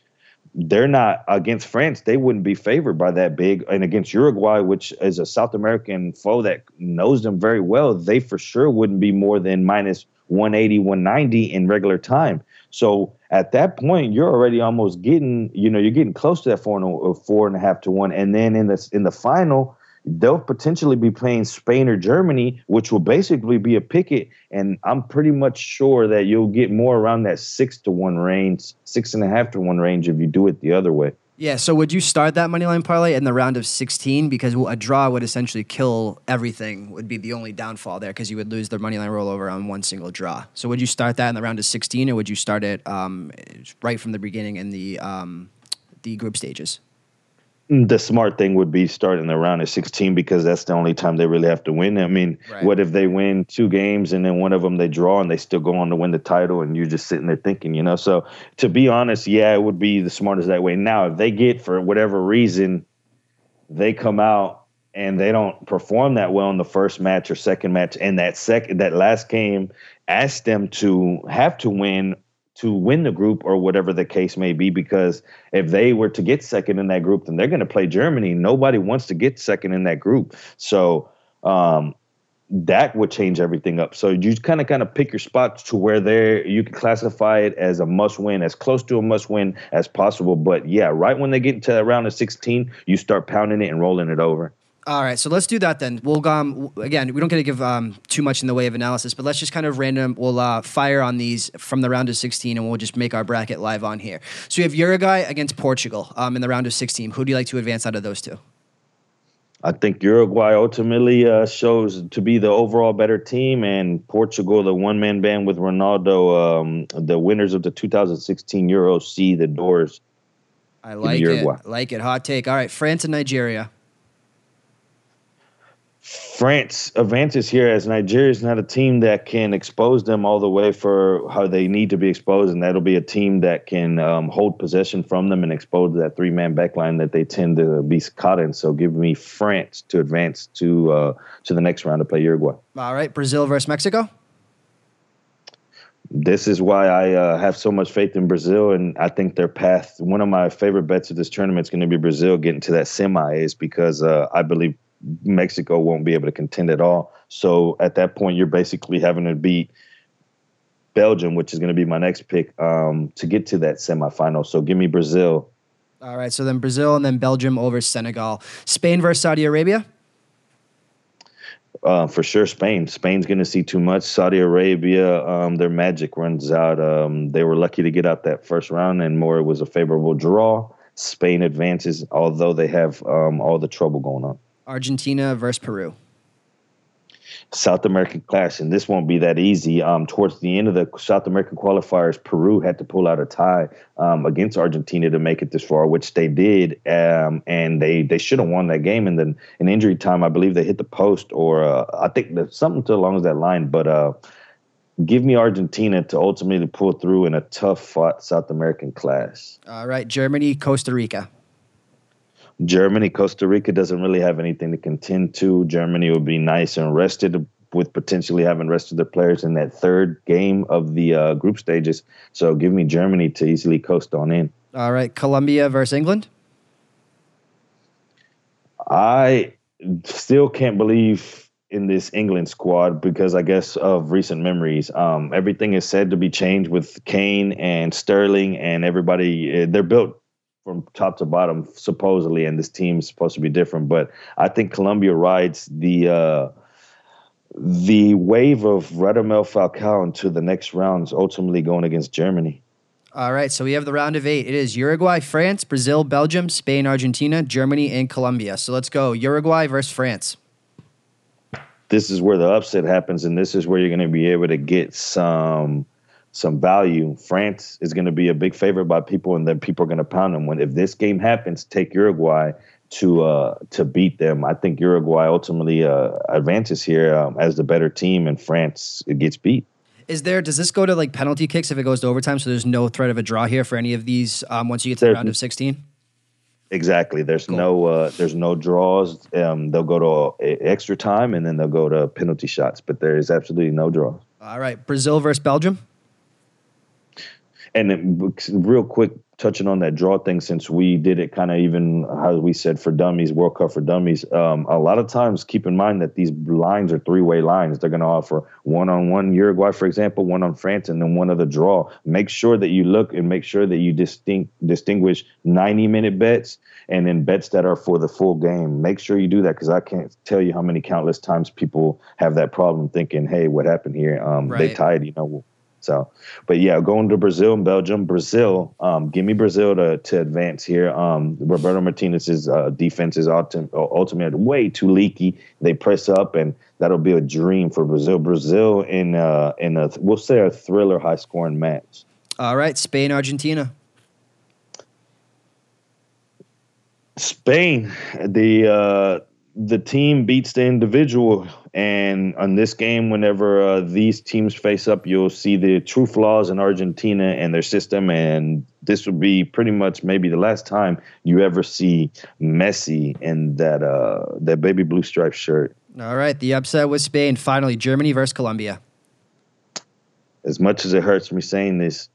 they're not against France. They wouldn't be favored by that big. And against Uruguay, which is a South American foe that knows them very well, they for sure wouldn't be more than minus 180, 190 in regular time. So at that point, you're already almost getting, you know, you're getting close to that 4.5 to 1. And then in the final, they'll potentially be playing Spain or Germany, which will basically be a picket. And I'm pretty much sure that you'll get more around that 6 to 1 range, 6.5 to 1 range if you do it the other way. Yeah. So would you start that moneyline parlay in the round of 16? Because a draw would essentially kill everything, would be the only downfall there, because you would lose the moneyline rollover on one single draw. So would you start that in the round of 16, or would you start it right from the beginning in the group stages? The smart thing would be starting the round at 16, because that's the only time they really have to win. I mean, right. What if they win 2 games and then one of them they draw and they still go on to win the title, and you're just sitting there thinking, you know? So to be honest, yeah, it would be the smartest that way. Now, if they get, for whatever reason, they come out and they don't perform that well in the first match or second match, and that last game asked them to have to win the group or whatever the case may be, because if they were to get second in that group, then they're going to play Germany. Nobody wants to get second in that group. So that would change everything up. So you kind of pick your spots to where you can classify it as a must-win, as close to a must-win as possible. But, yeah, right when they get into that round of 16, you start pounding it and rolling it over. All right, so let's do that then. We'll again, we don't get to give too much in the way of analysis, but let's just kind of we'll fire on these from the round of 16, and we'll just make our bracket live on here. So you have Uruguay against Portugal in the round of 16. Who do you like to advance out of those two? I think Uruguay ultimately shows to be the overall better team, and Portugal, the one-man band with Ronaldo, the winners of the 2016 Euros, see the doors. I like it. I like it. Hot take. All right, France and Nigeria. France advances here, as Nigeria is not a team that can expose them all the way for how they need to be exposed, and that'll be a team that can hold possession from them and expose that three-man backline that they tend to be caught in. So give me France to advance to the next round to play Uruguay. All right, Brazil versus Mexico. This is why I have so much faith in Brazil, and I think their path, one of my favorite bets of this tournament is going to be Brazil getting to that semi, is because I believe Mexico won't be able to contend at all. So at that point, you're basically having to beat Belgium, which is going to be my next pick, to get to that semifinal. So give me Brazil. All right. So then Brazil and then Belgium over Senegal. Spain versus Saudi Arabia. For sure, Spain. Spain's going to see too much. Saudi Arabia, their magic runs out. They were lucky to get out that first round, and more, it was a favorable draw. Spain advances, although they have all the trouble going on. Argentina versus Peru. South American clash, and this won't be that easy. Towards the end of the South American qualifiers, Peru had to pull out a tie against Argentina to make it this far, which they did, and they should have won that game. And then in injury time, I believe they hit the post, or I think there's something to along that line. But give me Argentina to ultimately pull through in a tough-fought South American clash. All right, Germany, Costa Rica. Germany, Costa Rica doesn't really have anything to contend to. Germany will be nice and rested, with potentially having rested their players in that third game of the group stages. So give me Germany to easily coast on in. All right, Colombia versus England. I still can't believe in this England squad because I guess of recent memories. Everything is said to be changed with Kane and Sterling and everybody. They're built from top to bottom, supposedly, and this team is supposed to be different. But I think Colombia rides the wave of Radamel Falcao into the next rounds, ultimately going against Germany. All right, so we have the round of 8. It is Uruguay, France, Brazil, Belgium, Spain, Argentina, Germany, and Colombia. So let's go. Uruguay versus France. This is where the upset happens, and this is where you're going to be able to get some value. France is going to be a big favorite by people, and then people are going to pound them. If this game happens, take Uruguay to beat them. I think Uruguay ultimately advances here as the better team, and France gets beat. Does this go to like penalty kicks if it goes to overtime? So there's no threat of a draw here for any of these once you get to the round of 16? Exactly. There's no draws. They'll go to extra time and then they'll go to penalty shots, but there is absolutely no draw. All right. Brazil versus Belgium. And then real quick, touching on that draw thing, since we did it kind of even how we said for dummies, World Cup for dummies, a lot of times keep in mind that these lines are three-way lines. They're going to offer one-on-one Uruguay, for example, one on France, and then one other draw. Make sure that you look and make sure that you distinguish 90-minute bets and then bets that are for the full game. Make sure you do that because I can't tell you how many countless times people have that problem thinking, hey, what happened here? They tied, So, but yeah, going to Brazil and Belgium. Brazil, give me Brazil to advance here. Roberto Martinez's defense is ultimately way too leaky. They press up, and that'll be a dream for Brazil. Brazil in a we'll say a thriller, high scoring match. All right, Spain, Argentina. Spain, the team beats the individual. And on this game, whenever these teams face up, you'll see the true flaws in Argentina and their system. And this would be pretty much maybe the last time you ever see Messi in that baby blue striped shirt. All right. The upset was Spain. Finally, Germany versus Colombia. As much as it hurts me saying this,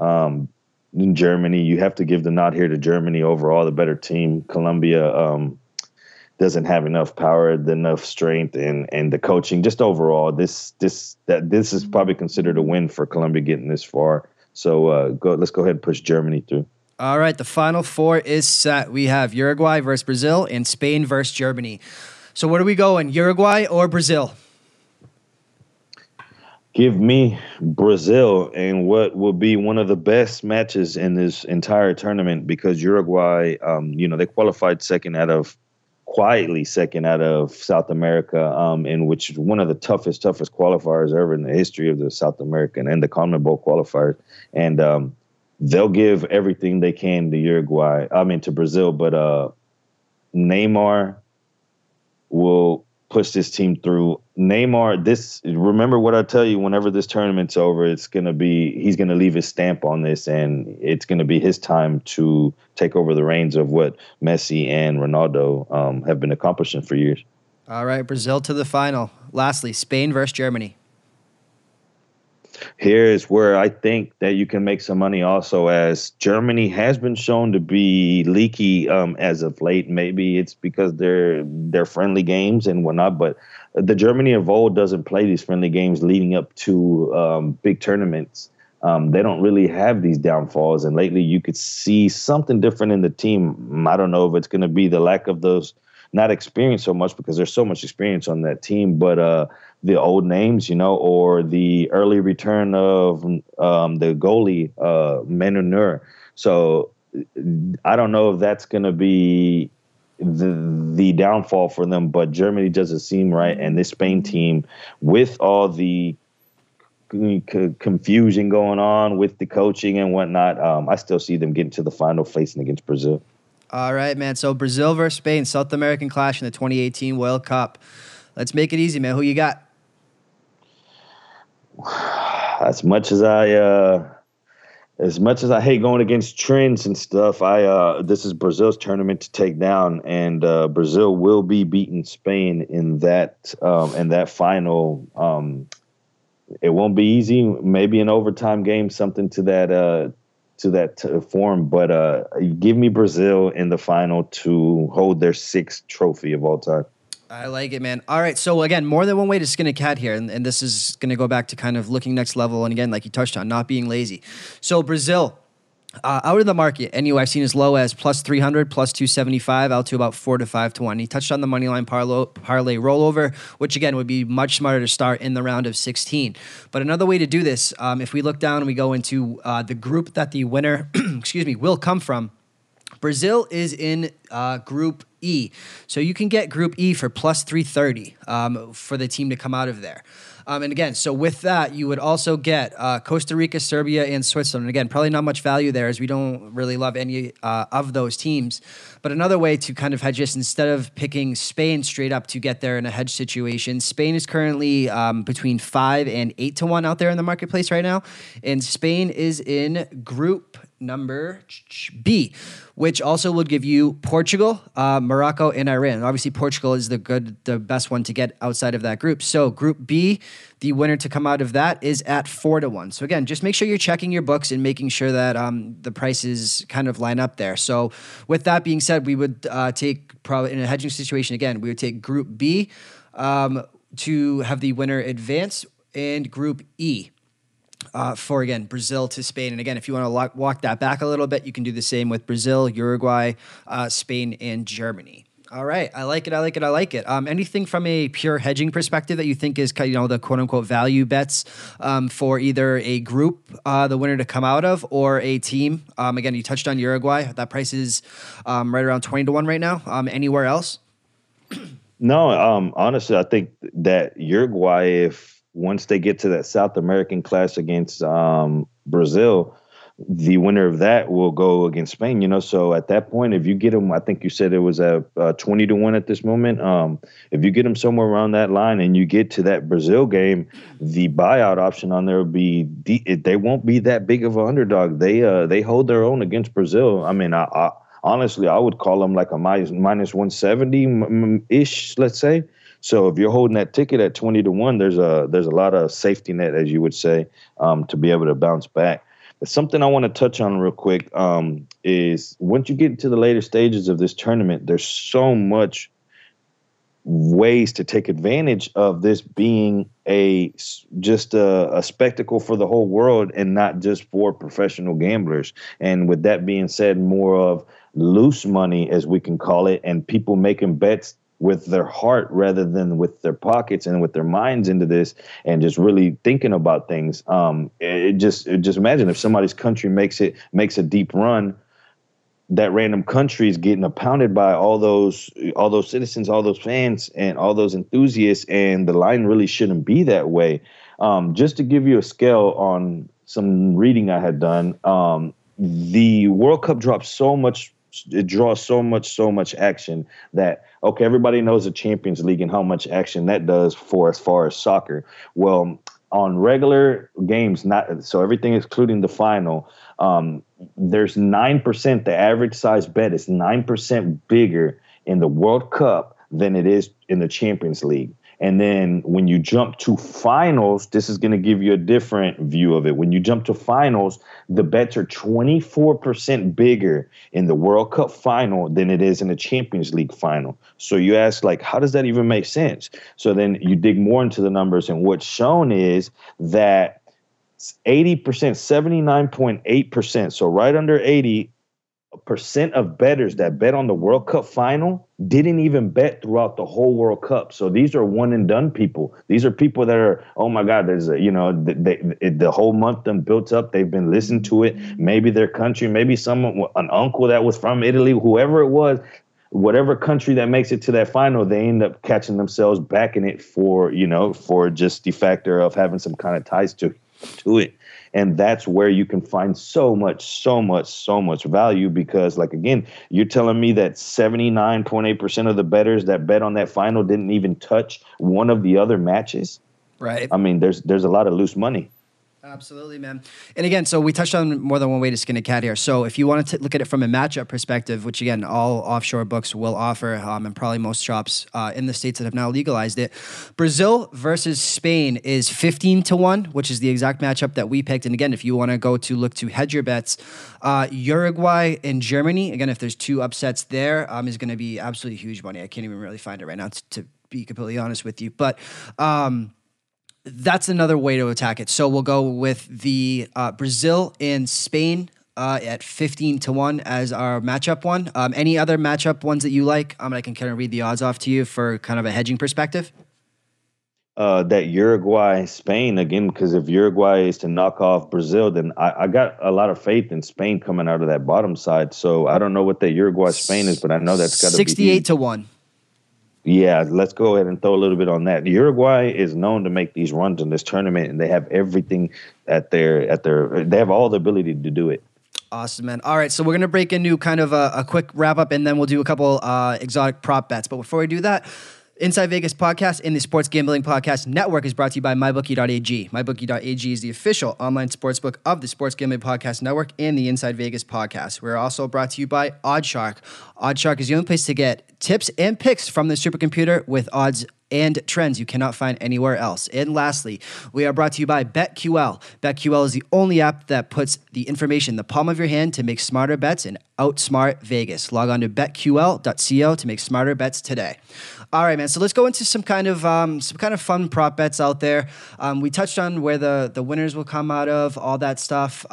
in Germany, you have to give the nod here to Germany. Overall, the better team. Colombia, doesn't have enough power, enough strength, and the coaching. Just overall, this is probably considered a win for Colombia getting this far. So let's go ahead and push Germany through. All right, the final four is set. We have Uruguay versus Brazil and Spain versus Germany. So where do we go in, Uruguay or Brazil? Give me Brazil and what will be one of the best matches in this entire tournament because Uruguay, they qualified quietly second out of South America, in which is one of the toughest qualifiers ever in the history of the South American and the CONMEBOL qualifiers. And they'll give everything they can to Brazil. But Neymar will push this team through. Neymar, remember what I tell you, whenever this tournament's over, he's going to leave his stamp on this, and it's going to be his time to take over the reins of what Messi and Ronaldo have been accomplishing for years. All right, Brazil to the final. Lastly, Spain versus Germany. Here is where I think that you can make some money also, as Germany has been shown to be leaky as of late. Maybe it's because they're friendly games and whatnot, but the Germany of old doesn't play these friendly games leading up to big tournaments. They don't really have these downfalls, and lately you could see something different in the team. I don't know if it's going to be the lack of those, not experience so much because there's so much experience on that team, but the old names, or the early return of the goalie, Menunur. So I don't know if that's going to be the downfall for them, but Germany doesn't seem right. And this Spain team, with all the confusion going on with the coaching and whatnot, I still see them getting to the final facing against Brazil. All right, man. So Brazil versus Spain, South American clash in the 2018 World Cup. Let's make it easy, man. Who you got? As much as I hate going against trends and stuff, this is Brazil's tournament to take down, and Brazil will be beating Spain in that final. It won't be easy. Maybe an overtime game, something to that. to that form. But give me Brazil in the final to hold their sixth trophy of all time. I like it, man. All right. So, again, more than one way to skin a cat here. And this is going to go back to kind of looking next level. And, again, like you touched on, not being lazy. So, Brazil, out of the market, anyway, I've seen as low as plus 300, plus 275, out to about 4 to 5 to 1. He touched on the moneyline parlay rollover, which, again, would be much smarter to start in the round of 16. But another way to do this, if we look down and we go into the group that the winner, excuse me, will come from, Brazil is in Group E. So you can get Group E for plus 330 for the team to come out of there. And again, so with that, you would also get Costa Rica, Serbia, and Switzerland. Again, probably not much value there as we don't really love any of those teams. But another way to kind of hedge this, instead of picking Spain straight up to get there in a hedge situation, Spain is currently between 5 and 8 to 1 out there in the marketplace right now. And Spain is in Group number B, which also will give you Portugal, Morocco, and Iran. Obviously, Portugal is the best one to get outside of that group. So Group B, the winner to come out of that is at 4 to 1. So again, just make sure you're checking your books and making sure that the prices kind of line up there. So with that being said, we would take probably in a hedging situation again, we would take Group B to have the winner advance and Group E. For, again, Brazil to Spain. And, again, if you want to walk that back a little bit, you can do the same with Brazil, Uruguay, Spain, and Germany. All right. I like it. I like it. I like it. Anything from a pure hedging perspective that you think is, you know, the quote-unquote value bets for either a group, the winner to come out of, or a team? Again, you touched on Uruguay. That price is right around 20 to 1 right now. Anywhere else? No. Honestly, I think that Uruguay, if once they get to that South American clash against Brazil, the winner of that will go against Spain, you know. So at that point, if you get them, I think you said it was a 20 to 1 at this moment. If you get them somewhere around that line and you get to that Brazil game, the buyout option on there will be they won't be that big of an underdog. They hold their own against Brazil. I mean, I honestly, I would call them like a minus 170-ish, let's say. So if you're holding that ticket at 20 to 1, there's a lot of safety net, as you would say, to be able to bounce back. But something I want to touch on real quick is once you get into the later stages of this tournament, there's so much ways to take advantage of this being just a spectacle for the whole world and not just for professional gamblers. And with that being said, more of loose money, as we can call it, and people making bets with their heart rather than with their pockets and with their minds into this and just really thinking about things. Just imagine if somebody's country makes a deep run, that random country is getting pounded by all those citizens, all those fans, and all those enthusiasts, and the line really shouldn't be that way. Just to give you a scale on some reading I had done, the World Cup dropped so much. It draws so much action that, okay, everybody knows the Champions League and how much action that does for as far as soccer. Well, on regular games, not so everything excluding the final, there's 9%. The average size bet is 9% bigger in the World Cup than it is in the Champions League. And then when you jump to finals, this is going to give you a different view of it. When you jump to finals, the bets are 24% bigger in the World Cup final than it is in the Champions League final. So you ask, like, how does that even make sense? So then you dig more into the numbers, and what's shown is that 80%, 79.8%, so right under 80% of bettors that bet on the World Cup final didn't even bet throughout the whole World Cup. So these are one and done people. These are people that are, oh my God, there's a, you know, the whole month them built up. They've been listening to it. Maybe their country, maybe someone, an uncle that was from Italy, whoever it was, whatever country that makes it to that final, they end up catching themselves back in it for, you know, for just the factor of having some kind of ties to it. And that's where you can find so much value because, like, again, you're telling me that 79.8% of the bettors that bet on that final didn't even touch one of the other matches? Right. I mean, there's a lot of loose money. Absolutely, man. And again, so we touched on more than one way to skin a cat here. So if you wanted to look at it from a matchup perspective, which again, all offshore books will offer, and probably most shops in the states that have now legalized it, Brazil versus Spain is 15-1, which is the exact matchup that we picked. And again, if you want to go to look to hedge your bets, Uruguay and Germany, again, if there's two upsets there, is going to be absolutely huge money. I can't even really find it right now, to be completely honest with you. But, that's another way to attack it. So we'll go with the Brazil and Spain at 15-1 as our matchup one. Any other matchup ones that you like? I can kind of read the odds off to you for kind of a hedging perspective. That Uruguay-Spain, again, because if Uruguay is to knock off Brazil, then I got a lot of faith in Spain coming out of that bottom side. So I don't know what that Uruguay-Spain is, but I know that's got to be 68-1. Yeah, let's go ahead and throw a little bit on that. Uruguay is known to make these runs in this tournament, and they have everything they have all the ability to do it. Awesome, man. All right, so we're going to break into kind of a quick wrap-up, and then we'll do a couple exotic prop bets. But before we do that, Inside Vegas Podcast and the Sports Gambling Podcast Network is brought to you by MyBookie.ag. MyBookie.ag is the official online sportsbook of the Sports Gambling Podcast Network and the Inside Vegas Podcast. We're also brought to you by Oddshark. Oddshark is the only place to get tips and picks from the supercomputer with odds and trends you cannot find anywhere else. And lastly, we are brought to you by BetQL. BetQL is the only app that puts the information in the palm of your hand to make smarter bets and outsmart Vegas. Log on to betql.co to make smarter bets today. All right, man. So let's go into some kind of fun prop bets out there. We touched on where the winners will come out of, all that stuff.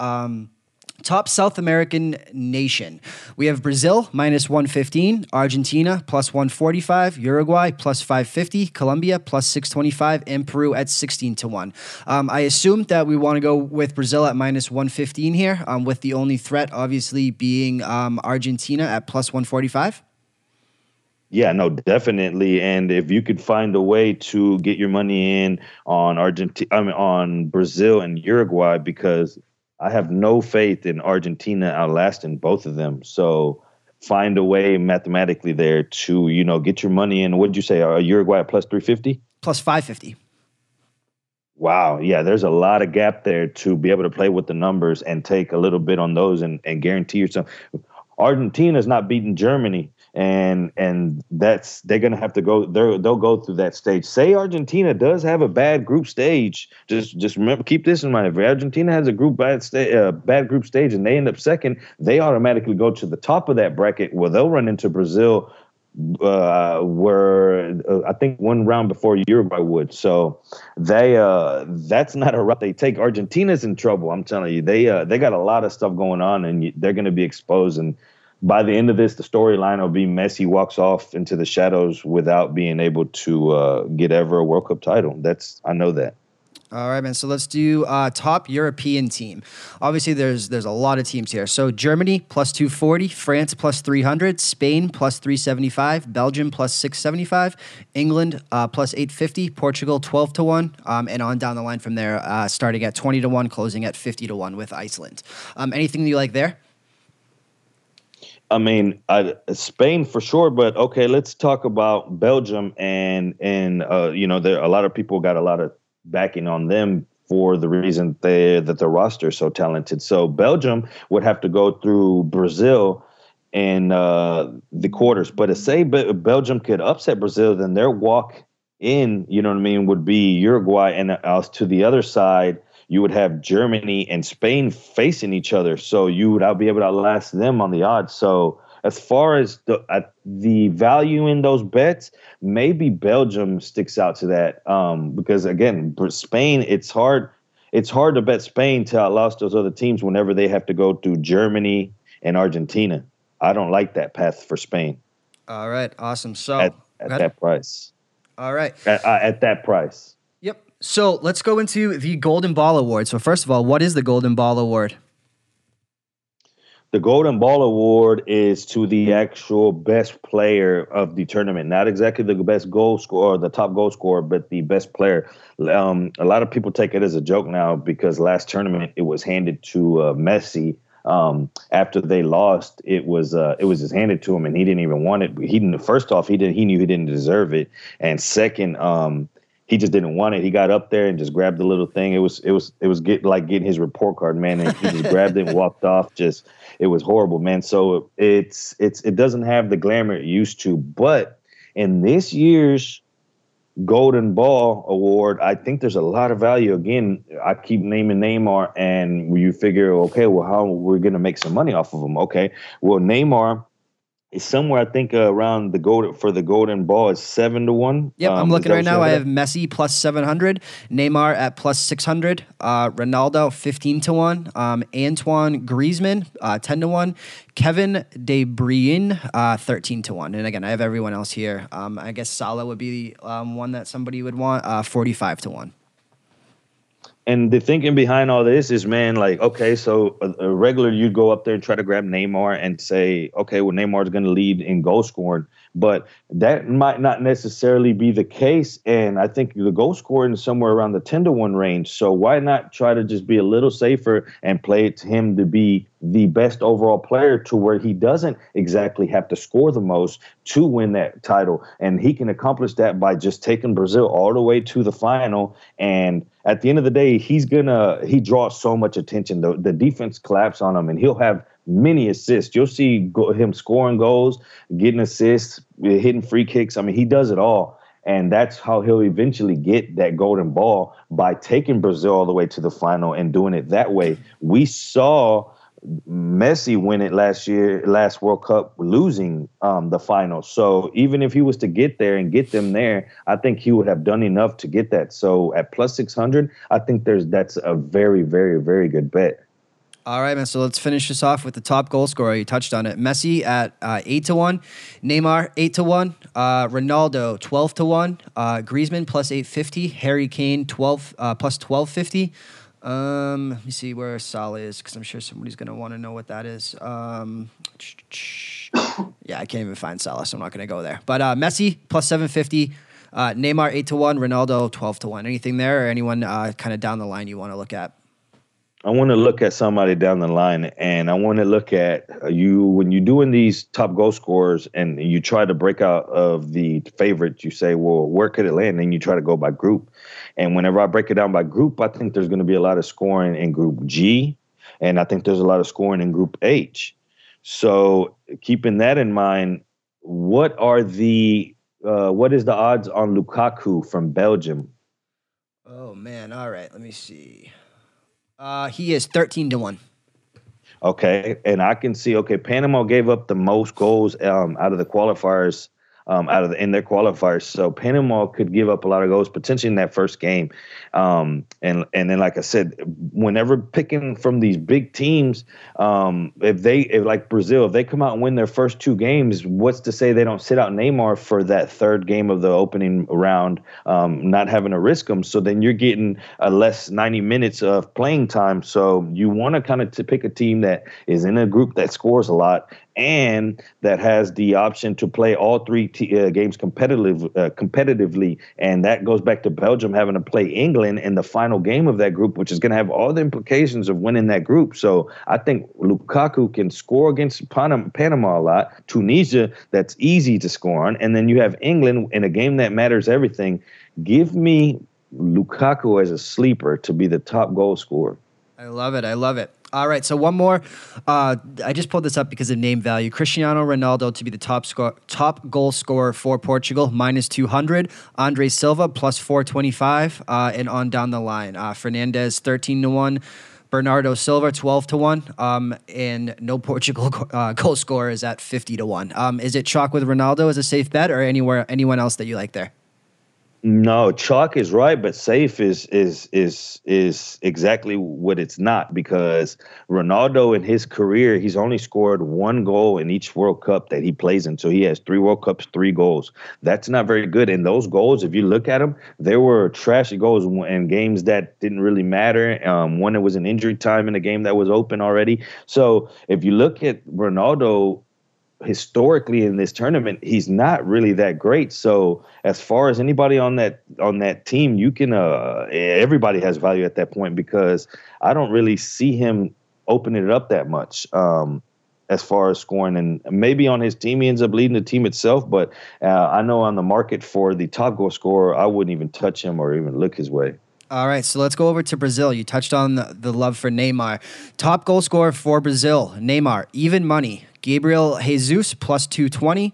Top South American nation. We have Brazil -115, Argentina +145, Uruguay +550, Colombia +625, and Peru at 16-1. I assume that we want to go with Brazil at -115 here, with the only threat obviously being Argentina at +145. Yeah, no, definitely. And if you could find a way to get your money in on on Brazil and Uruguay, because I have no faith in Argentina outlasting both of them. So find a way mathematically there to, get your money in. What'd you say? Uruguay at +350? +550. Wow. Yeah, there's a lot of gap there to be able to play with the numbers and take a little bit on those and guarantee yourself. Argentina's not beating Germany. And that's, they're going to have to go, they'll go through that stage. Say Argentina does have a bad group stage. Just remember, keep this in mind. If Argentina has a bad group stage and they end up second, they automatically go to the top of that bracket where they'll run into Brazil, were I think one round before Uruguay would. So that's not a route they take. Argentina's in trouble. I'm telling you, they got a lot of stuff going on and they're going to be exposed. And by the end of this, the storyline will be Messi walks off into the shadows without being able to get ever a World Cup title. I know that. All right, man. So let's do top European team. Obviously, there's a lot of teams here. So Germany +240, France +300, Spain +375, Belgium +675, England +850, Portugal 12-1, and on down the line from there, starting at 20-1, closing at 50-1 with Iceland. Anything you like there? I mean, Spain for sure, but okay, let's talk about Belgium and there a lot of people got a lot of backing on them for the reason that the roster is so talented. So Belgium would have to go through Brazil in the quarters, but Belgium could upset Brazil, then their walk in, would be Uruguay, and to the other side, you would have Germany and Spain facing each other, so you would be able to outlast them on the odds. So as far as the value in those bets, maybe Belgium sticks out to that because, again, Spain, it's hard to bet Spain to outlast those other teams whenever they have to go through Germany and Argentina. I don't like that path for Spain. All right, awesome. So at that price. All right. At that price. So let's go into the Golden Ball Award. So first of all, what is the Golden Ball Award? The Golden Ball Award is to the actual best player of the tournament. Not exactly the best goal scorer, the top goal scorer, but the best player. A lot of people take it as a joke now because last tournament it was handed to Messi. After they lost, it was just handed to him, and he didn't even want it. First off, he knew he didn't deserve it, and second, he just didn't want it. He got up there and just grabbed the little thing. It was getting his report card, man. And he just grabbed it and walked off. Just, it was horrible, man. So it doesn't have the glamour it used to. But in this year's Golden Ball Award, I think there's a lot of value. Again, I keep naming Neymar, and you figure, okay, well, how we're going to make some money off of him. Okay, well, Neymar is somewhere, I think, around the gold for the Golden Ball is 7-1. Yep, I'm looking right now. I have Messi plus 700, Neymar at plus 600, Ronaldo 15-1, Antoine Griezmann 10-1, Kevin De Bruyne 13-1. And again, I have everyone else here. I guess Salah would be the one that somebody would want 45-1. And the thinking behind all this is, man, like, okay, so a regular, you'd go up there and try to grab Neymar and say, okay, well, Neymar's going to lead in goal scoring. But that might not necessarily be the case. And I think the goal scoring is somewhere around the 10-1 range. So why not try to just be a little safer and play it to him to be the best overall player, to where he doesn't exactly have to score the most to win that title. And he can accomplish that by just taking Brazil all the way to the final. And at the end of the day, he draws so much attention. The defense collapses on him, and he'll have many assists. You'll see him scoring goals, getting assists, hitting free kicks. I mean, he does it all. And that's how he'll eventually get that golden ball, by taking Brazil all the way to the final and doing it that way. We saw Messi win it last World Cup, losing the final. So even if he was to get there and get them there, I think he would have done enough to get that. So at plus 600, I think that's a very, very, very good bet. All right, man. So let's finish this off with the top goal scorer. You touched on it. Messi at 8-1, Neymar 8-1, Ronaldo 12-1, Griezmann plus 850, Harry Kane plus 1250. Let me see where Salah is, because I'm sure somebody's going to want to know what that is. Yeah, I can't even find Salah, so I'm not going to go there. But Messi, plus 750, Neymar, 8-1, Ronaldo, 12-1. Anything there, or anyone kind of down the line you want to look at? I want to look at somebody down the line, and I want to look at you when you're doing these top goal scorers and you try to break out of the favorites. You say, well, where could it land? And you try to go by group. And whenever I break it down by group, I think there's going to be a lot of scoring in Group G, and I think there's a lot of scoring in Group H. So keeping that in mind, what is the odds on Lukaku from Belgium? Oh, man. All right. Let me see. He is 13-1. Okay, and I can see, okay, Panama gave up the most goals out of the qualifiers, in their qualifiers. So Panama could give up a lot of goals potentially in that first game. And then, like I said, whenever picking from these big teams, if Brazil, if they come out and win their first two games, what's to say they don't sit out Neymar for that third game of the opening round, not having to risk them? So then you're getting a less 90 minutes of playing time. So you want to kind of pick a team that is in a group that scores a lot, and that has the option to play all three games competitively. And that goes back to Belgium having to play England in the final game of that group, which is going to have all the implications of winning that group. So I think Lukaku can score against Panama a lot. Tunisia, that's easy to score on. And then you have England in a game that matters everything. Give me Lukaku as a sleeper to be the top goal scorer. I love it. I love it. All right, so one more. I just pulled this up because of name value. Cristiano Ronaldo to be the top goal scorer for Portugal, minus 200. Andre Silva, plus 425, and on down the line. Fernandes, 13-1. Bernardo Silva, 12-1. And no Portugal goal scorer is at 50-1. Is it chalk with Ronaldo as a safe bet, or anyone else that you like there? No, chalk is right, but safe is exactly what it's not, because Ronaldo in his career, he's only scored one goal in each World Cup that he plays in. So he has 3 World Cups, 3 goals. That's not very good. And those goals, if you look at them, they were trashy goals in games that didn't really matter. One, it was an injury time in a game that was open already. So if you look at Ronaldo, historically in this tournament, he's not really that great. So as far as anybody on that team, you can everybody has value at that point, because I don't really see him opening it up that much. as far as scoring. And maybe on his team, he ends up leading the team itself. But I know on the market for the top goal scorer, I wouldn't even touch him or even look his way. All right, so let's go over to Brazil. You touched on the love for Neymar. Top goal scorer for Brazil, Neymar, even money. Gabriel Jesus, plus 220.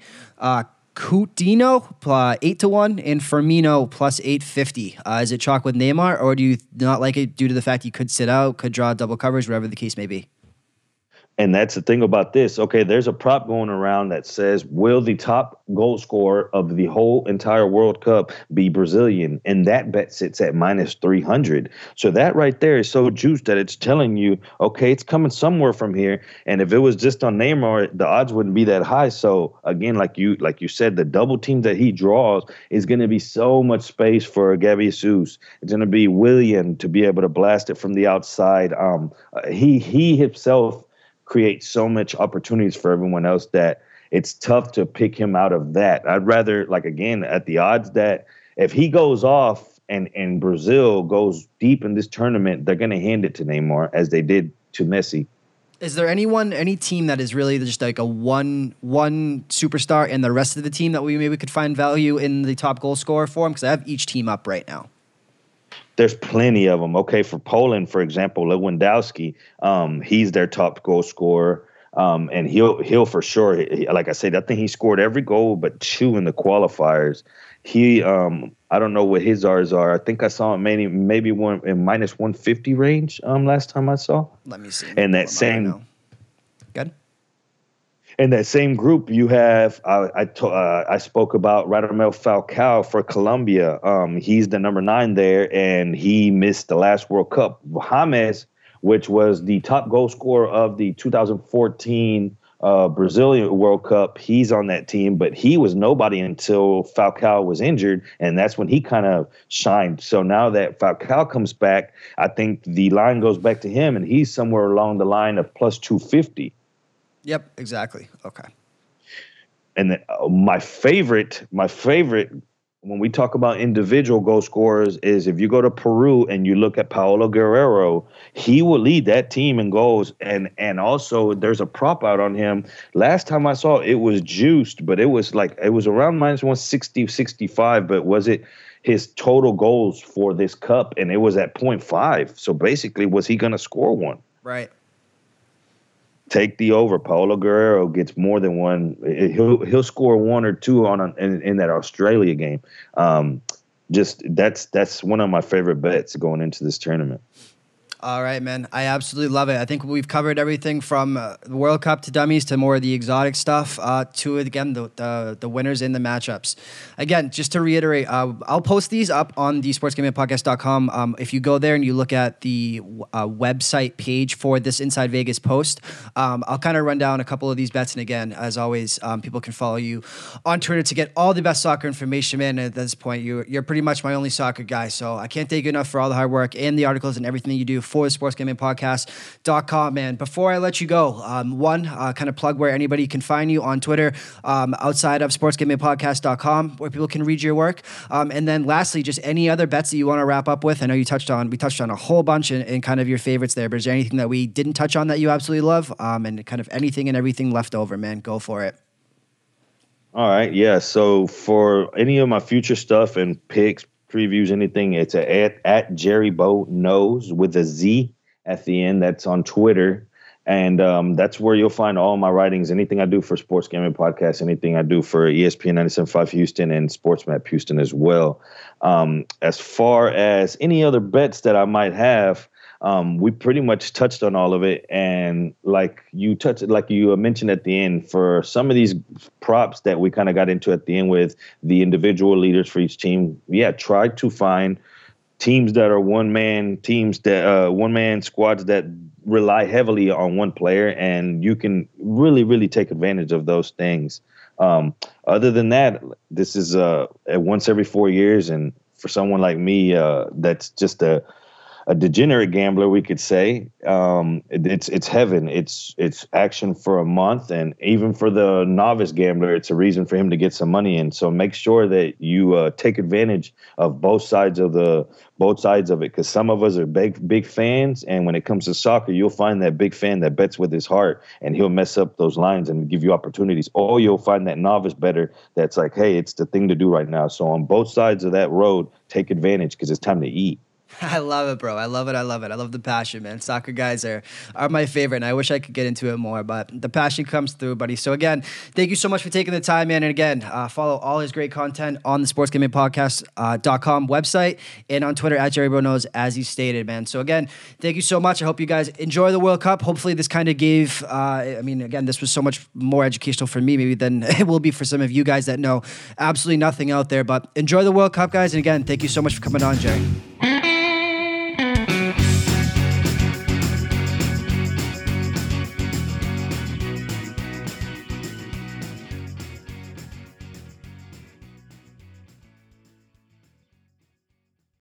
Coutinho, 8-1. And Firmino, plus 850. Is it chalk with Neymar, or do you not like it due to the fact he could sit out, could draw double coverage, whatever the case may be? And that's the thing about this. Okay, there's a prop going around that says, will the top goal scorer of the whole entire World Cup be Brazilian? And that bet sits at minus 300. So that right there is so juiced that it's telling you, okay, it's coming somewhere from here. And if it was just on Neymar, the odds wouldn't be that high. So again, like you said, the double team that he draws is going to be so much space for Gabi Jesus. It's going to be William to be able to blast it from the outside. He himself creates so much opportunities for everyone else that it's tough to pick him out of that. I'd rather, like, again, at the odds that if he goes off and Brazil goes deep in this tournament, they're going to hand it to Neymar as they did to Messi. Is there any team that is really just like a one superstar and the rest of the team that we could find value in the top goal scorer for him? Because I have each team up right now. There's plenty of them. Okay, for Poland, for example, Lewandowski, he's their top goal scorer. And he'll for sure, like I said, I think he scored every goal but two in the qualifiers. He, I don't know what his odds are. I think I saw him maybe one in minus 150 range last time I saw. Let me see. And that same. Good. In that same group, you have I spoke about Radamel Falcao for Colombia. He's the number 9 there, and he missed the last World Cup. James, which was the top goal scorer of the 2014 Brazilian World Cup, he's on that team, but he was nobody until Falcao was injured, and that's when he kind of shined. So now that Falcao comes back, I think the line goes back to him, and he's somewhere along the line of plus 250. Yep, exactly. Okay. And then my favorite, when we talk about individual goal scorers, is if you go to Peru and you look at Paolo Guerrero, he will lead that team in goals. And also there's a prop out on him. Last time I saw it was juiced, but it was around minus 160, 65, but was it his total goals for this cup? And it was at 0.5. So basically, was he going to score one? Right. Take the over. Paolo Guerrero gets more than one. He'll score one or two in that Australia game. That's one of my favorite bets going into this tournament. All right, man. I absolutely love it. I think we've covered everything from the World Cup to dummies to more of the exotic stuff to, again, the winners in the matchups. Again, just to reiterate, I'll post these up on the sportsgamblingpodcast.com. If you go there and you look at the website page for this Inside Vegas post, I'll kind of run down a couple of these bets. And again, as always, people can follow you on Twitter to get all the best soccer information, man. At this point, you're pretty much my only soccer guy, so I can't thank you enough for all the hard work and the articles and everything that you do for sportsgamblingpodcast.com, man. Before I let you go, kind of plug where anybody can find you on Twitter, outside of sportsgamblingpodcast.com, where people can read your work. And then lastly, just any other bets that you want to wrap up with. I know we touched on a whole bunch and kind of your favorites there, but is there anything that we didn't touch on that you absolutely love? And kind of anything and everything left over, man, go for it. All right. Yeah. So for any of my future stuff and picks, previews, anything, it's at Jerry Bo Knows with a Z at the end. That's on Twitter. And that's where you'll find all my writings, anything I do for Sports Gambling Podcast, anything I do for ESPN 97.5 Houston and Sports Map Houston as well. As far as any other bets that I might have, we pretty much touched on all of it. And like you mentioned at the end, for some of these props that we kind of got into at the end with the individual leaders for each team, yeah, try to find teams that are one-man squads that rely heavily on one player, and you can really, really take advantage of those things. Other than that, this is once every 4 years, and for someone like me, that's just a a degenerate gambler, we could say. It's heaven. It's action for a month, and even for the novice gambler, it's a reason for him to get some money in. So make sure that you take advantage of both sides of it, because some of us are big fans, and when it comes to soccer, you'll find that big fan that bets with his heart, and he'll mess up those lines and give you opportunities. Or you'll find that novice better that's like, hey, it's the thing to do right now. So on both sides of that road, take advantage, because it's time to eat. I love it, bro. I love it. I love it. I love the passion, man. Soccer guys are my favorite, and I wish I could get into it more, but the passion comes through, buddy. So again, thank you so much for taking the time, man. And again, follow all his great content on the sportsgamblingpodcast.com website and on Twitter at Jerry Bo Knows, as he stated, man. So again, thank you so much. I hope you guys enjoy the World Cup. Hopefully this kind of gave, this was so much more educational for me maybe than it will be for some of you guys that know absolutely nothing out there, but enjoy the World Cup, guys. And again, thank you so much for coming on, Jerry.